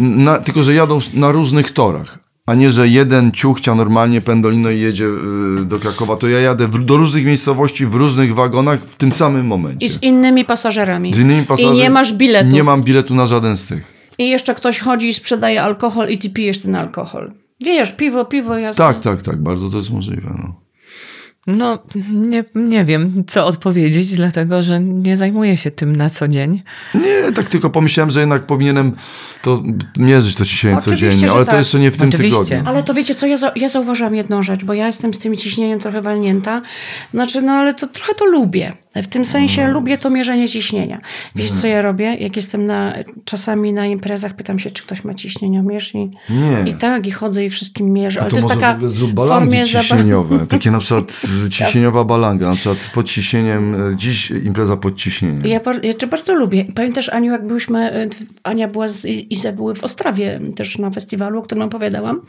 Na, tylko, że jadą na różnych torach, a nie, że jeden ciuchcia normalnie pendolino i jedzie yy, do Krakowa, to ja jadę w, do różnych miejscowości, w różnych wagonach w tym samym momencie. I z innymi pasażerami. Z innymi pasażerami. I nie masz biletu. Nie mam biletu na żaden z tych. I jeszcze ktoś chodzi i sprzedaje alkohol i ty pijesz ten alkohol. Wiesz, piwo, piwo, jasne. Tak, tak, tak, bardzo to jest możliwe, no. No, nie, nie wiem, co odpowiedzieć, dlatego, że nie zajmuję się tym na co dzień. Nie, tak tylko pomyślałem, że jednak powinienem to mierzyć to ciśnienie codziennie, ale tak. to jeszcze nie w tym Oczywiście. tygodniu. Ale to wiecie co, ja, za, ja zauważyłam jedną rzecz, bo ja jestem z tym ciśnieniem trochę walnięta. Znaczy, no ale to trochę to lubię. W tym sensie hmm. lubię to mierzenie ciśnienia. Wiecie, hmm. co ja robię? Jak jestem na, czasami na imprezach, pytam się, czy ktoś ma ciśnieniomierz i, i tak, i chodzę i wszystkim mierzę. Ale to, to jest może taka w ogóle zrób balangi ciśnieniowe. Zaba- takie na przykład ciśnieniowa balanga, na przykład pod ciśnieniem, dziś impreza pod ciśnieniem. Ja, ja czy bardzo lubię. Pamiętasz, Aniu, jak byłyśmy, Ania była z Izą, były w Ostrawie też na festiwalu, o którym opowiadałam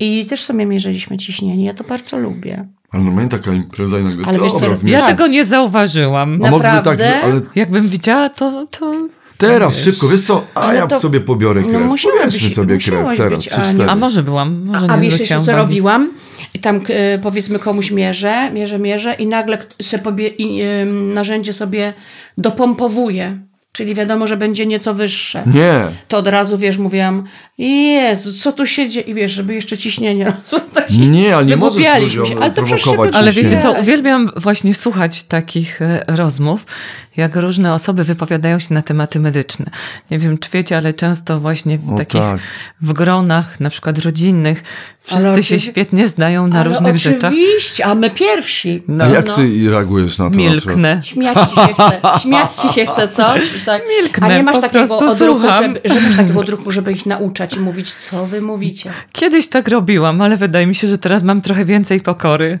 i też sobie mierzyliśmy ciśnienie. Ja to bardzo lubię. Ale normalnie taka impreza i nagle... Ale wiesz co, ja tego nie zauważyłam. Naprawdę? Tak, ale... Jakbym widziała, to... to... Teraz, wiesz. szybko, wiesz co, a ale ja to... sobie pobiorę krew. No, Pobierzmy sobie krew teraz. Być, a... a może byłam, może a, nie A wiesz jeszcze, co robiłam? I tam y, powiedzmy komuś mierzę, mierzę, mierzę i nagle se pobie... i, y, narzędzie sobie dopompowuję. Czyli wiadomo, że będzie nieco wyższe. Nie. To od razu, wiesz, mówiłam, Jezu, co tu się dzieje? I wiesz, żeby jeszcze ciśnienie. Nie, ale nie możesz się, ale, to się ale wiecie co, uwielbiam właśnie słuchać takich rozmów, jak różne osoby wypowiadają się na tematy medyczne. Nie wiem, czy wiecie, ale często właśnie w o takich, tak. w gronach, na przykład rodzinnych, wszyscy ale się świetnie znają na różnych oczywiście. rzeczach. Oczywiście, a my pierwsi. No, a jak no. ty reagujesz na to? Milknę. Śmiać ci się chce, śmiać ci się chce, co? Tak. Milknę, a nie masz takiego odruchu, żeby, że masz takiego odruchu, żeby ich nauczać i mówić, co wy mówicie. Kiedyś tak robiłam, ale wydaje mi się, że teraz mam trochę więcej pokory.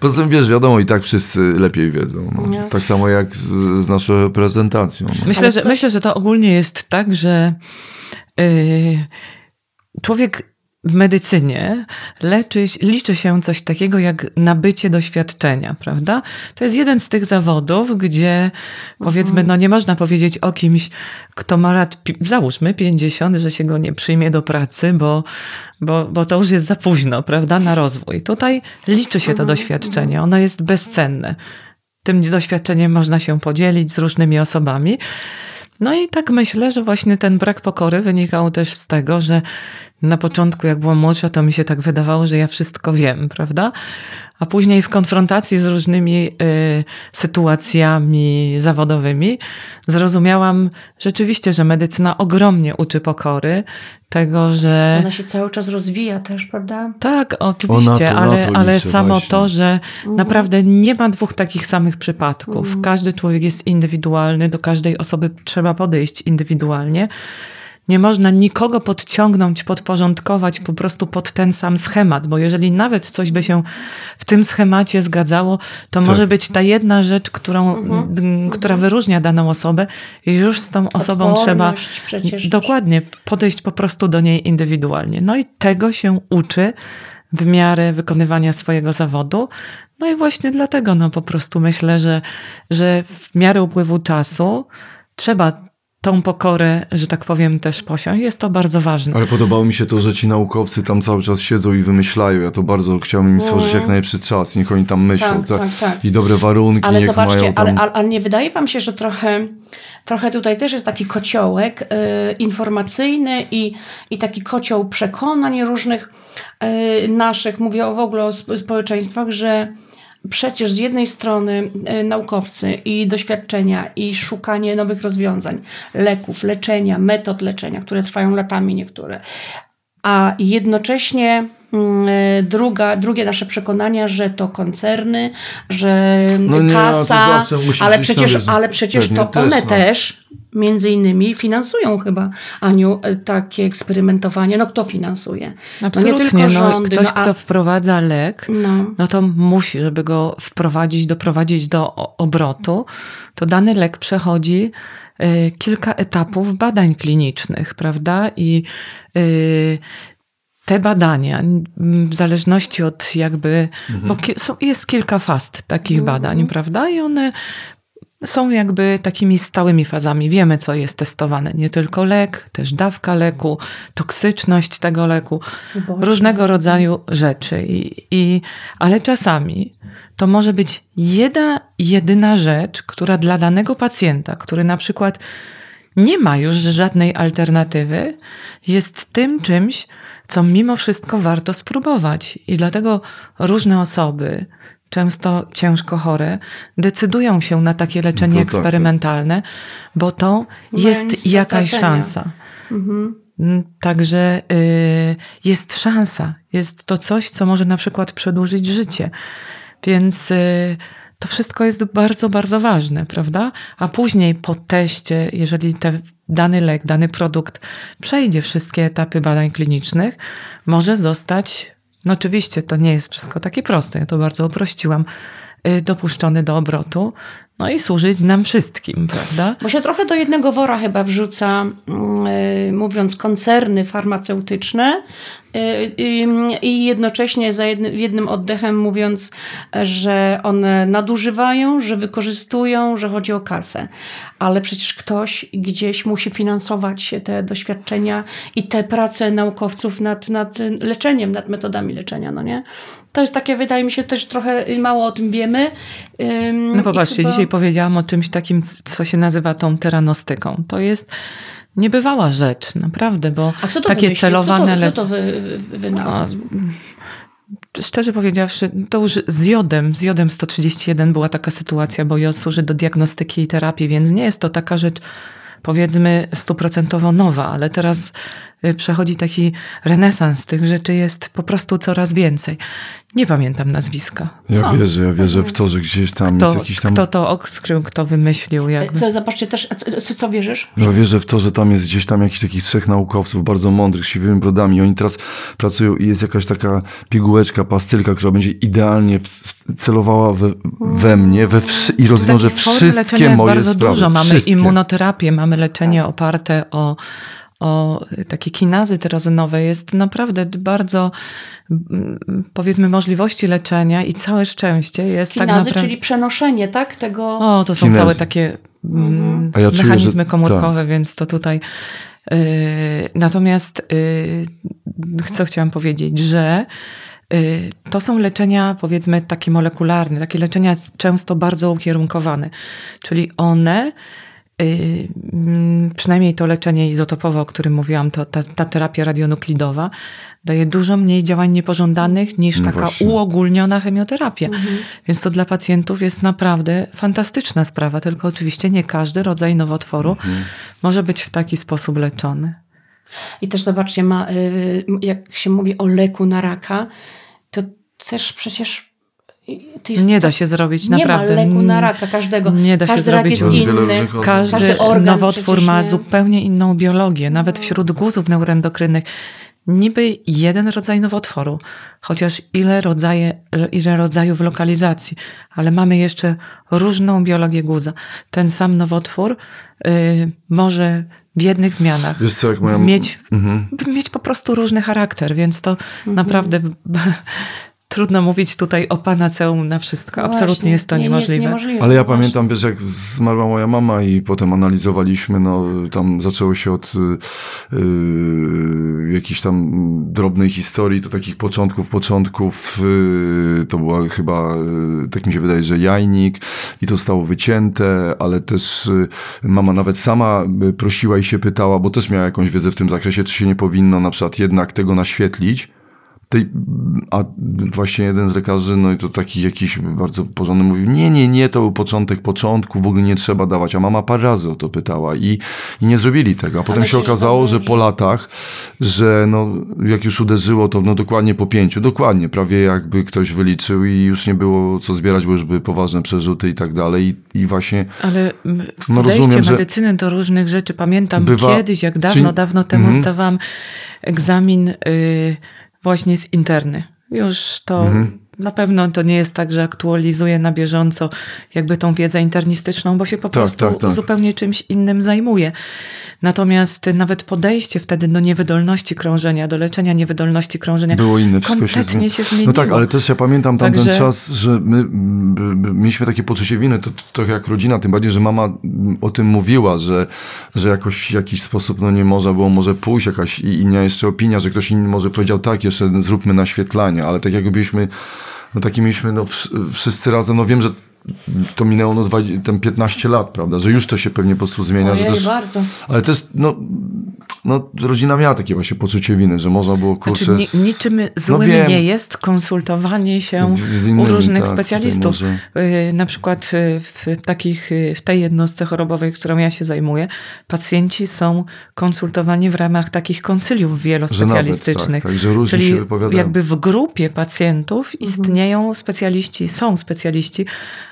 Poza tym, wiesz, wiadomo, i tak wszyscy lepiej wiedzą. No. Tak samo jak z, z naszą prezentacją. No. Myślę, że, myślę, że to ogólnie jest tak, że yy, człowiek w medycynie leczy, liczy się coś takiego jak nabycie doświadczenia, prawda? To jest jeden z tych zawodów, gdzie powiedzmy, no nie można powiedzieć o kimś, kto ma lat, załóżmy, pięćdziesiąt, że się go nie przyjmie do pracy, bo, bo, bo to już jest za późno, prawda, na rozwój. Tutaj liczy się to doświadczenie, ono jest bezcenne. Tym doświadczeniem można się podzielić z różnymi osobami. No i tak myślę, że właśnie ten brak pokory wynikał też z tego, że na początku, jak byłam młodsza, to mi się tak wydawało, że ja wszystko wiem, prawda? A później w konfrontacji z różnymi y, sytuacjami zawodowymi zrozumiałam rzeczywiście, że medycyna ogromnie uczy pokory, tego, że... Ona się cały czas rozwija też, prawda? Tak, oczywiście, ona to, ale, ale samo właśnie to, że naprawdę nie ma dwóch takich samych przypadków. Mm. Każdy człowiek jest indywidualny, do każdej osoby trzeba podejść indywidualnie. Nie można nikogo podciągnąć, podporządkować po prostu pod ten sam schemat, bo jeżeli nawet coś by się w tym schemacie zgadzało, to tak, może być ta jedna rzecz, którą, mhm. która wyróżnia daną osobę i już z tą osobą odporność trzeba przecież dokładnie podejść po prostu do niej indywidualnie. No i tego się uczy w miarę wykonywania swojego zawodu. No i właśnie dlatego no, po prostu myślę, że, że w miarę upływu czasu trzeba tą pokorę, że tak powiem, też posiąść. Jest to bardzo ważne. Ale podobało mi się to, że ci naukowcy tam cały czas siedzą i wymyślają. Ja to bardzo chciałbym im stworzyć jak najlepszy czas. Niech oni tam myślą. Tak, tak, tak. I dobre warunki. Ale niech zobaczcie, mają tam... ale, ale nie wydaje wam się, że trochę, trochę tutaj też jest taki kociołek y, informacyjny i, i taki kocioł przekonań różnych y, naszych, mówię w ogóle o społeczeństwach, że przecież z jednej strony y, naukowcy i doświadczenia i szukanie nowych rozwiązań, leków, leczenia, metod leczenia, które trwają latami niektóre, a jednocześnie y, druga, drugie nasze przekonania, że to koncerny, że no nie, kasa, to ale, przecież, ale przecież to one też, no. też między innymi finansują chyba, Aniu, takie eksperymentowanie. No kto finansuje? Absolutnie. No nie tylko rządy, no, ktoś, no, a... kto wprowadza lek, no. no to musi, żeby go wprowadzić, doprowadzić do obrotu, to dany lek przechodzi y, kilka etapów badań klinicznych, prawda? I y, te badania, w zależności od jakby... Mhm. Bo ki- są, jest kilka faz takich mhm. badań, prawda? I one... są jakby takimi stałymi fazami. Wiemy, co jest testowane. Nie tylko lek, też dawka leku, toksyczność tego leku, Boże. różnego rodzaju rzeczy. I, i, ale czasami to może być jedna, jedyna rzecz, która dla danego pacjenta, który na przykład nie ma już żadnej alternatywy, jest tym czymś, co mimo wszystko warto spróbować. I dlatego różne osoby... często ciężko chore, decydują się na takie leczenie to eksperymentalne, tak, bo to jest jakaś stracenia. szansa. Mhm. Także y, jest szansa. Jest to coś, co może na przykład przedłużyć życie. Więc y, to wszystko jest bardzo, bardzo ważne, prawda? A później po teście, jeżeli te, dany lek, dany produkt przejdzie wszystkie etapy badań klinicznych, może zostać... No oczywiście to nie jest wszystko takie proste, ja to bardzo uprościłam, dopuszczony do obrotu, no i służyć nam wszystkim, prawda? Bo się trochę do jednego wora chyba wrzuca, yy, mówiąc koncerny farmaceutyczne yy, yy, i jednocześnie za jednym, jednym oddechem mówiąc, że one nadużywają, że wykorzystują, że chodzi o kasę. Ale przecież ktoś gdzieś musi finansować te doświadczenia i te prace naukowców nad, nad leczeniem, nad metodami leczenia, no nie? To jest takie, wydaje mi się, też trochę mało o tym wiemy. Ym, no popatrzcie, chyba... dzisiaj powiedziałam o czymś takim, co się nazywa tą teranostyką. To jest niebywała rzecz, naprawdę, bo A kto to takie wymyśli? celowane... Kto to, kto to wy, wy, wynalazł? A, szczerze powiedziawszy, to już z jodem, z jodem sto trzydzieści jeden była taka sytuacja, bo jod służy do diagnostyki i terapii, więc nie jest to taka rzecz, powiedzmy, stuprocentowo nowa, ale teraz przechodzi taki renesans tych rzeczy, jest po prostu coraz więcej. Nie pamiętam nazwiska. Ja wierzę, ja wierzę w to, że gdzieś tam kto, jest jakiś tam... Kto to odkrył, kto wymyślił. Jakby. Zobaczcie też, co, co wierzysz? Ja wierzę w to, że tam jest gdzieś tam jakichś takich trzech naukowców bardzo mądrych, siwymi brodami. Oni teraz pracują i jest jakaś taka pigułeczka, pastylka, która będzie idealnie w, w, celowała we, we mnie we wszy- i rozwiąże wszystkie moje sprawy. Takich form leczenia jest bardzo dużo. Mamy immunoterapię, mamy leczenie oparte o o takie kinazy terazynowe jest naprawdę bardzo, powiedzmy, możliwości leczenia i całe szczęście jest kinazy, tak naprawdę... czyli przenoszenie, tak? Tego... O, to są kinazy. Całe takie mm, ja mechanizmy czuję, że... komórkowe, tak. Więc to tutaj... Yy, natomiast yy, co chciałam powiedzieć, że to są leczenia, powiedzmy, takie molekularne, takie leczenia często bardzo ukierunkowane, czyli one, przynajmniej to leczenie izotopowe, o którym mówiłam, to ta, ta terapia radionuklidowa daje dużo mniej działań niepożądanych niż no taka właśnie. Uogólniona chemioterapia. Mhm. Więc to dla pacjentów jest naprawdę fantastyczna sprawa, tylko oczywiście nie każdy rodzaj nowotworu mhm. może być w taki sposób leczony. I też zobaczcie, ma, jak się mówi o leku na raka, to też przecież... To jest, nie da się zrobić, nie naprawdę. Nie ma leku na raka każdego. Nie da Każdy się zrobić. Inny. Każdy, Każdy nowotwór ma nie... zupełnie inną biologię. Nawet wśród guzów neuroendokrynnych niby jeden rodzaj nowotworu, chociaż ile, rodzaje, ile rodzajów lokalizacji, ale mamy jeszcze różną biologię guza. Ten sam nowotwór yy, może... w jednych zmianach. Wiesz co, jak moja... mieć, mhm. mieć po prostu różny charakter, więc to mhm. naprawdę trudno mówić tutaj o panaceum na wszystko. Właśnie. Absolutnie jest to nie, niemożliwe. Jest niemożliwe. Ale ja Właśnie. pamiętam, wiesz, jak zmarła moja mama i potem analizowaliśmy, no tam zaczęło się od yy, jakiejś tam drobnej historii, do takich początków, początków. Yy, to była chyba, yy, tak mi się wydaje, że jajnik i to zostało wycięte, ale też yy, mama nawet sama prosiła i się pytała, bo też miała jakąś wiedzę w tym zakresie, czy się nie powinno na przykład jednak tego naświetlić. Tej, a właśnie jeden z lekarzy, no i to taki jakiś bardzo porządny, mówił, nie, nie, nie, to był początek początku, w ogóle nie trzeba dawać, a mama parę razy o to pytała i, i nie zrobili tego, a potem się okazało, że po latach, że no jak już uderzyło, to no dokładnie po pięciu, dokładnie, prawie jakby ktoś wyliczył i już nie było co zbierać, bo już były poważne przerzuty i tak dalej i, i właśnie... Ale no, rozumiem, że medycyny do różnych rzeczy, pamiętam bywa... kiedyś, jak dawno, Czy... dawno temu mm-hmm. zdawałam egzamin... Yy... właśnie z interny. Już to mhm. na pewno to nie jest tak, że aktualizuję na bieżąco jakby tą wiedzę internistyczną, bo się po tak, prostu tak, tak. zupełnie czymś innym zajmuję. Natomiast nawet podejście wtedy do niewydolności krążenia, do leczenia niewydolności krążenia było inne, kompletnie się zmieniło. No tak, ale też ja pamiętam tamten Także... czas, że my mieliśmy takie poczucie winy, to trochę jak rodzina, tym bardziej, że mama o tym mówiła, że, że jakoś w jakiś sposób no nie można było może pójść, jakaś inna jeszcze opinia, że ktoś inny może powiedział tak, jeszcze zróbmy naświetlanie, ale tak jak byliśmy No taki mieliśmy no, wszyscy razem, no wiem, że to minęło no dwadzieścia, piętnaście lat, prawda, że już to się pewnie po prostu zmienia. Ojej, że też, bardzo. Ale też, no, no rodzina miała takie właśnie poczucie winy, że można było, kurczę... Znaczy, ni- niczym złym no, nie jest konsultowanie się z innymi, u różnych tak, specjalistów. Yy, na przykład w, takich, w tej jednostce chorobowej, którą ja się zajmuję, pacjenci są konsultowani w ramach takich konsyliów wielospecjalistycznych. Że nawet, tak, tak, że różni czyli się wypowiadają. Jakby w grupie pacjentów istnieją mhm. specjaliści, są specjaliści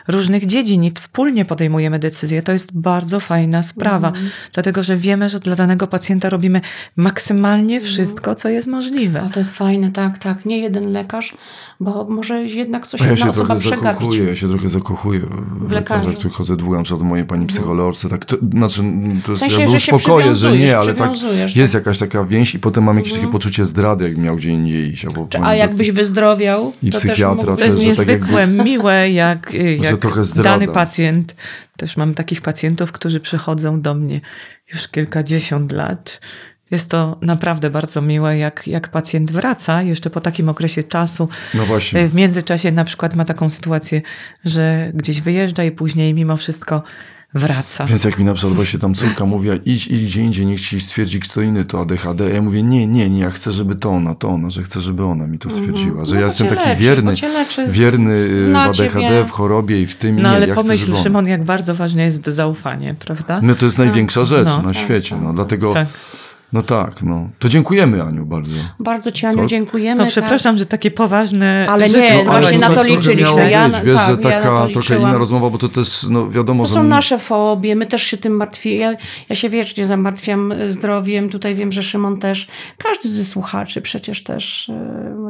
różnych dziedzin i wspólnie podejmujemy decyzje. To jest bardzo fajna sprawa, mm. dlatego że wiemy, że dla danego pacjenta robimy maksymalnie wszystko, co jest możliwe. A to jest fajne, tak, tak. Nie jeden lekarz, bo może jednak coś ja jedna osoba przegapić. Ja się trochę zakochuję w, w lekarzach, który chodzę długo, na przykład mojej pani psycholożce. Tak, to, znaczy, to jest, w sensie, że uspokoję, że nie, ale tak, tak jest jakaś taka więź i potem mam jakieś mm. takie poczucie zdrady, jak miał gdzie indziej iść. A jakbyś tak, wyzdrowiał, i to psychiatra też, też to jest niezwykłe, tak jakby... miłe, jak... jak trochę zdrada. Dany pacjent, też mam takich pacjentów, którzy przychodzą do mnie już kilkadziesiąt lat. Jest to naprawdę bardzo miłe, jak, jak pacjent wraca jeszcze po takim okresie czasu. No właśnie. W międzyczasie na przykład ma taką sytuację, że gdzieś wyjeżdża i później mimo wszystko wraca. Więc jak mi na przykład właśnie tam córka mówi, idź, idź gdzie indziej, niech ci stwierdzi kto inny to A D H D. Ja mówię, nie, nie, nie, ja chcę, żeby to ona, to ona, że chcę, żeby ona mi to stwierdziła. Że no, ja jestem taki leczy, wierny, leczy, wierny w A D H D, mnie. W chorobie i w tym. No nie, ale ja pomyśl, chcę, Szymon, jak bardzo ważne jest zaufanie, prawda? No to jest największa rzecz no, na tak, świecie, no dlatego... Tak. No tak, no. To dziękujemy, Aniu, bardzo. Bardzo ci, Aniu, Co? dziękujemy. No przepraszam, tak. że takie poważne... Ale nie, no, no, ale właśnie na to liczyliśmy. Ja, wiesz, tak, że taka ja trochę inna rozmowa, bo to też, no wiadomo... To są że... nasze fobie, my też się tym martwimy. Ja, ja się wiecznie zamartwiam zdrowiem. Tutaj wiem, że Szymon też. Każdy ze słuchaczy przecież też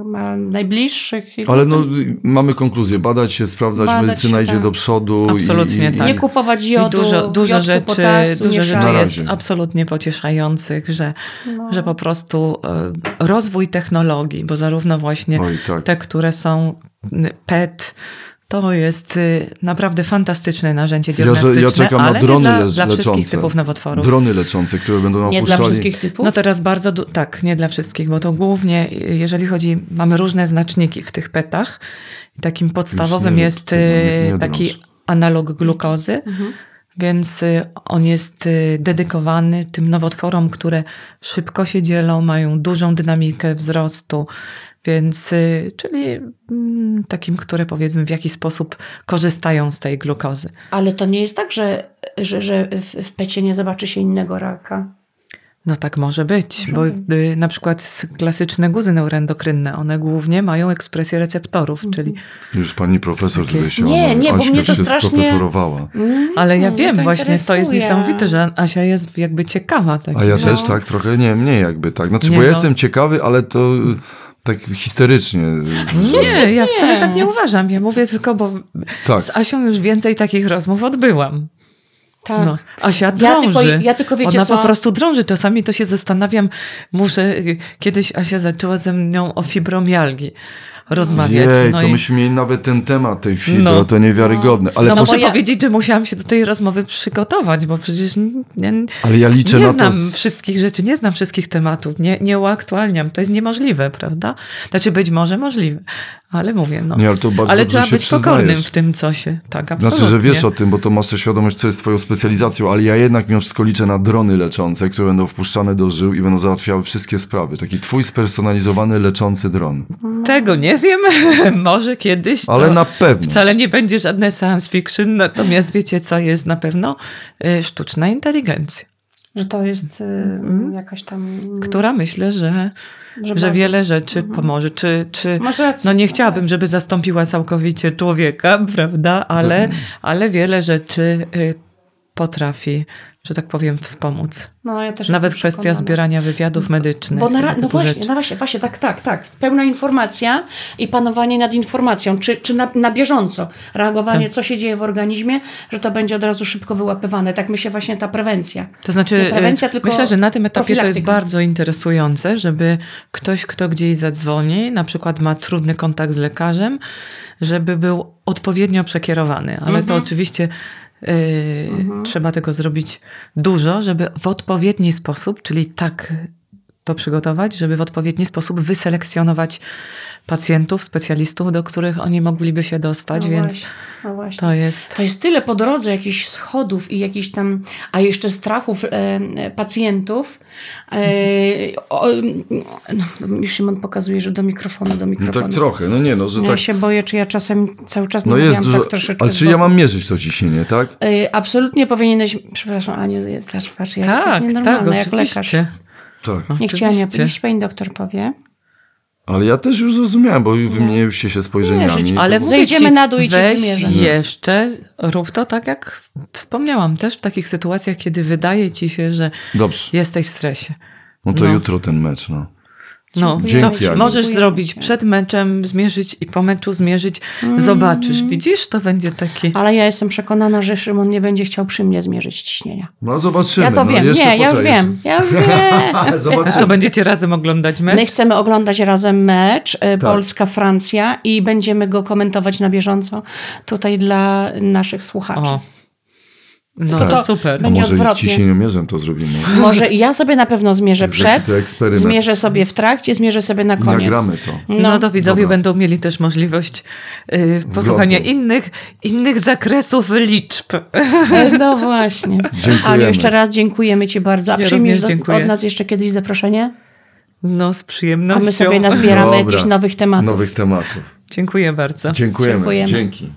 ma najbliższych. Ale no, mamy konkluzję, badać się, sprawdzać, badać medycyna się, idzie tak. do przodu. Absolutnie i, i, tak. Nie kupować jodu, I dużo, dużo rzeczy, potasu, dużo rzeczy jest absolutnie pocieszających, że, no. że po prostu y, rozwój technologii, bo zarówno właśnie Oj, tak. te, które są P E T, to jest y, naprawdę fantastyczne narzędzie diagnostyczne, ja, ja czekam ale na drony nie dla, le- dla wszystkich leczące. typów nowotworów. Drony leczące, które będą opuszczali. Nie dla wszystkich typów? No teraz bardzo, du- tak, nie dla wszystkich, bo to głównie, jeżeli chodzi, mamy różne znaczniki w tych petach. Takim podstawowym nie, jest nie, nie, nie taki drąż. analog glukozy, mhm. więc y, on jest y, dedykowany tym nowotworom, które szybko się dzielą, mają dużą dynamikę wzrostu, Więc, czyli takim, które powiedzmy w jakiś sposób korzystają z tej glukozy. Ale to nie jest tak, że, że, że w pecie nie zobaczy się innego raka? No tak może być, mhm. bo y, na przykład klasyczne guzy neuroendokrynne, one głównie mają ekspresję receptorów, mhm. czyli... Już pani profesor tutaj się nie, nie, bo mnie to strasznie... Mm, Ale ja no, wiem, to właśnie interesuje. To jest niesamowite, że Asia jest jakby ciekawa. Tak. A ja no. też tak, trochę nie, mniej jakby tak. Znaczy, nie bo ja jestem ciekawy, ale to... Tak histerycznie. Nie, ja wcale nie. tak nie uważam. Ja mówię tylko, bo tak. z Asią już więcej takich rozmów odbyłam. Tak. No. Asia drąży. Ja tylko, ja tylko wiecie, Ona co? po prostu drąży. Czasami to się zastanawiam. Muszę... Kiedyś Asia zaczęła ze mną o fibromialgii rozmawiać. Jej, no to i... myśmy mieli nawet ten temat tej fibro, no. to niewiarygodne. Ale no po... muszę ja... powiedzieć, że musiałam się do tej rozmowy przygotować, bo przecież nie, Ale ja liczę nie na znam to z... wszystkich rzeczy, nie znam wszystkich tematów, nie, nie uaktualniam. To jest niemożliwe, prawda? Znaczy być może możliwe, ale mówię, no. Nie, ale to bardzo ale trzeba być pokornym w tym, co się... Tak, absolutnie. Znaczy, że wiesz o tym, bo to masz świadomość, co jest twoją specjalizacją, ale ja jednak mimo wszystko liczę na drony leczące, które będą wpuszczane do żył i będą załatwiały wszystkie sprawy. Taki twój spersonalizowany, leczący dron. Tego nie wiem, może kiedyś. Ale na pewno. Wcale nie będzie żadne science fiction, natomiast wiecie, co jest na pewno? Sztuczna inteligencja. Że to jest mm. jakaś tam... Która myślę, że, że, że wiele rzeczy mm. pomoże. Czy, czy, no nie chciałabym, żeby zastąpiła całkowicie człowieka, prawda? Ale, mm. ale wiele rzeczy potrafi, że tak powiem, wspomóc. No, ja też Nawet kwestia przekonana. zbierania wywiadów medycznych. Bo na, no właśnie, no właśnie, właśnie, tak, tak, tak. Pełna informacja i panowanie nad informacją, czy, czy na, na bieżąco reagowanie, tak. co się dzieje w organizmie, że to będzie od razu szybko wyłapywane. Tak myślę właśnie ta prewencja. To znaczy, nie prewencja, tylko myślę, że na tym etapie to jest bardzo interesujące, żeby ktoś, kto gdzieś zadzwoni, na przykład ma trudny kontakt z lekarzem, żeby był odpowiednio przekierowany. Ale mhm. to oczywiście... Yy, mhm. trzeba tego zrobić dużo, żeby w odpowiedni sposób, czyli tak to przygotować, żeby w odpowiedni sposób wyselekcjonować pacjentów, specjalistów, do których oni mogliby się dostać, no więc właśnie, no właśnie. to jest... To jest tyle po drodze jakichś schodów i jakichś tam, a jeszcze strachów e, pacjentów. E, o, no, już Szymon pokazuje, że do mikrofonu, do mikrofonu. No tak trochę, no nie no, że ja tak... Ja się boję, czy ja czasem cały czas no jest dużo, tak troszeczkę... Ale czy ja mam mierzyć to ciśnienie, tak? E, absolutnie powinieneś... Przepraszam, Aniu, patrz, patrz, ja tak, tak, jak lekarz. Tak. Niech, ci, Ania, niech ci pani doktor powie. Ale ja też już zrozumiałem, bo wymieniłyście się spojrzeniami. Mierzyć, ale zejdziemy na dół i cię wymierzę. Jeszcze rób to tak, jak wspomniałam. Też w takich sytuacjach, kiedy wydaje ci się, że Dobrze. jesteś w stresie. No to no. jutro ten mecz, no. No, Dzięki, no możesz Dziękuję. zrobić przed meczem, zmierzyć i po meczu zmierzyć. Mm. Zobaczysz, widzisz? To będzie taki... Ale ja jestem przekonana, że Szymon nie będzie chciał przy mnie zmierzyć ciśnienia. No zobaczymy. Ja to no, wiem. Nie, poczekaj. ja już wiem. Ja już wiem. Zobaczymy. A co, będziecie razem oglądać mecz? My chcemy oglądać razem mecz tak. Polska-Francja i będziemy go komentować na bieżąco tutaj dla naszych słuchaczy. O. No tak. to super. A może i ciśnieniu mierzę to zrobimy. Może ja sobie na pewno zmierzę przed, zmierzę sobie w trakcie, zmierzę sobie na koniec. Nagramy to. No, no to widzowie Dobra. będą mieli też możliwość y, posłuchania Wrotu. innych innych zakresów liczb. No właśnie. Ale jeszcze raz dziękujemy ci bardzo. A ja przyjmiesz od, od nas jeszcze kiedyś zaproszenie? No z przyjemnością. A my sobie nazbieramy Dobra. jakichś nowych tematów. Nowych tematów. Dziękuję bardzo. Dziękujemy. Dziękujemy. Dzięki.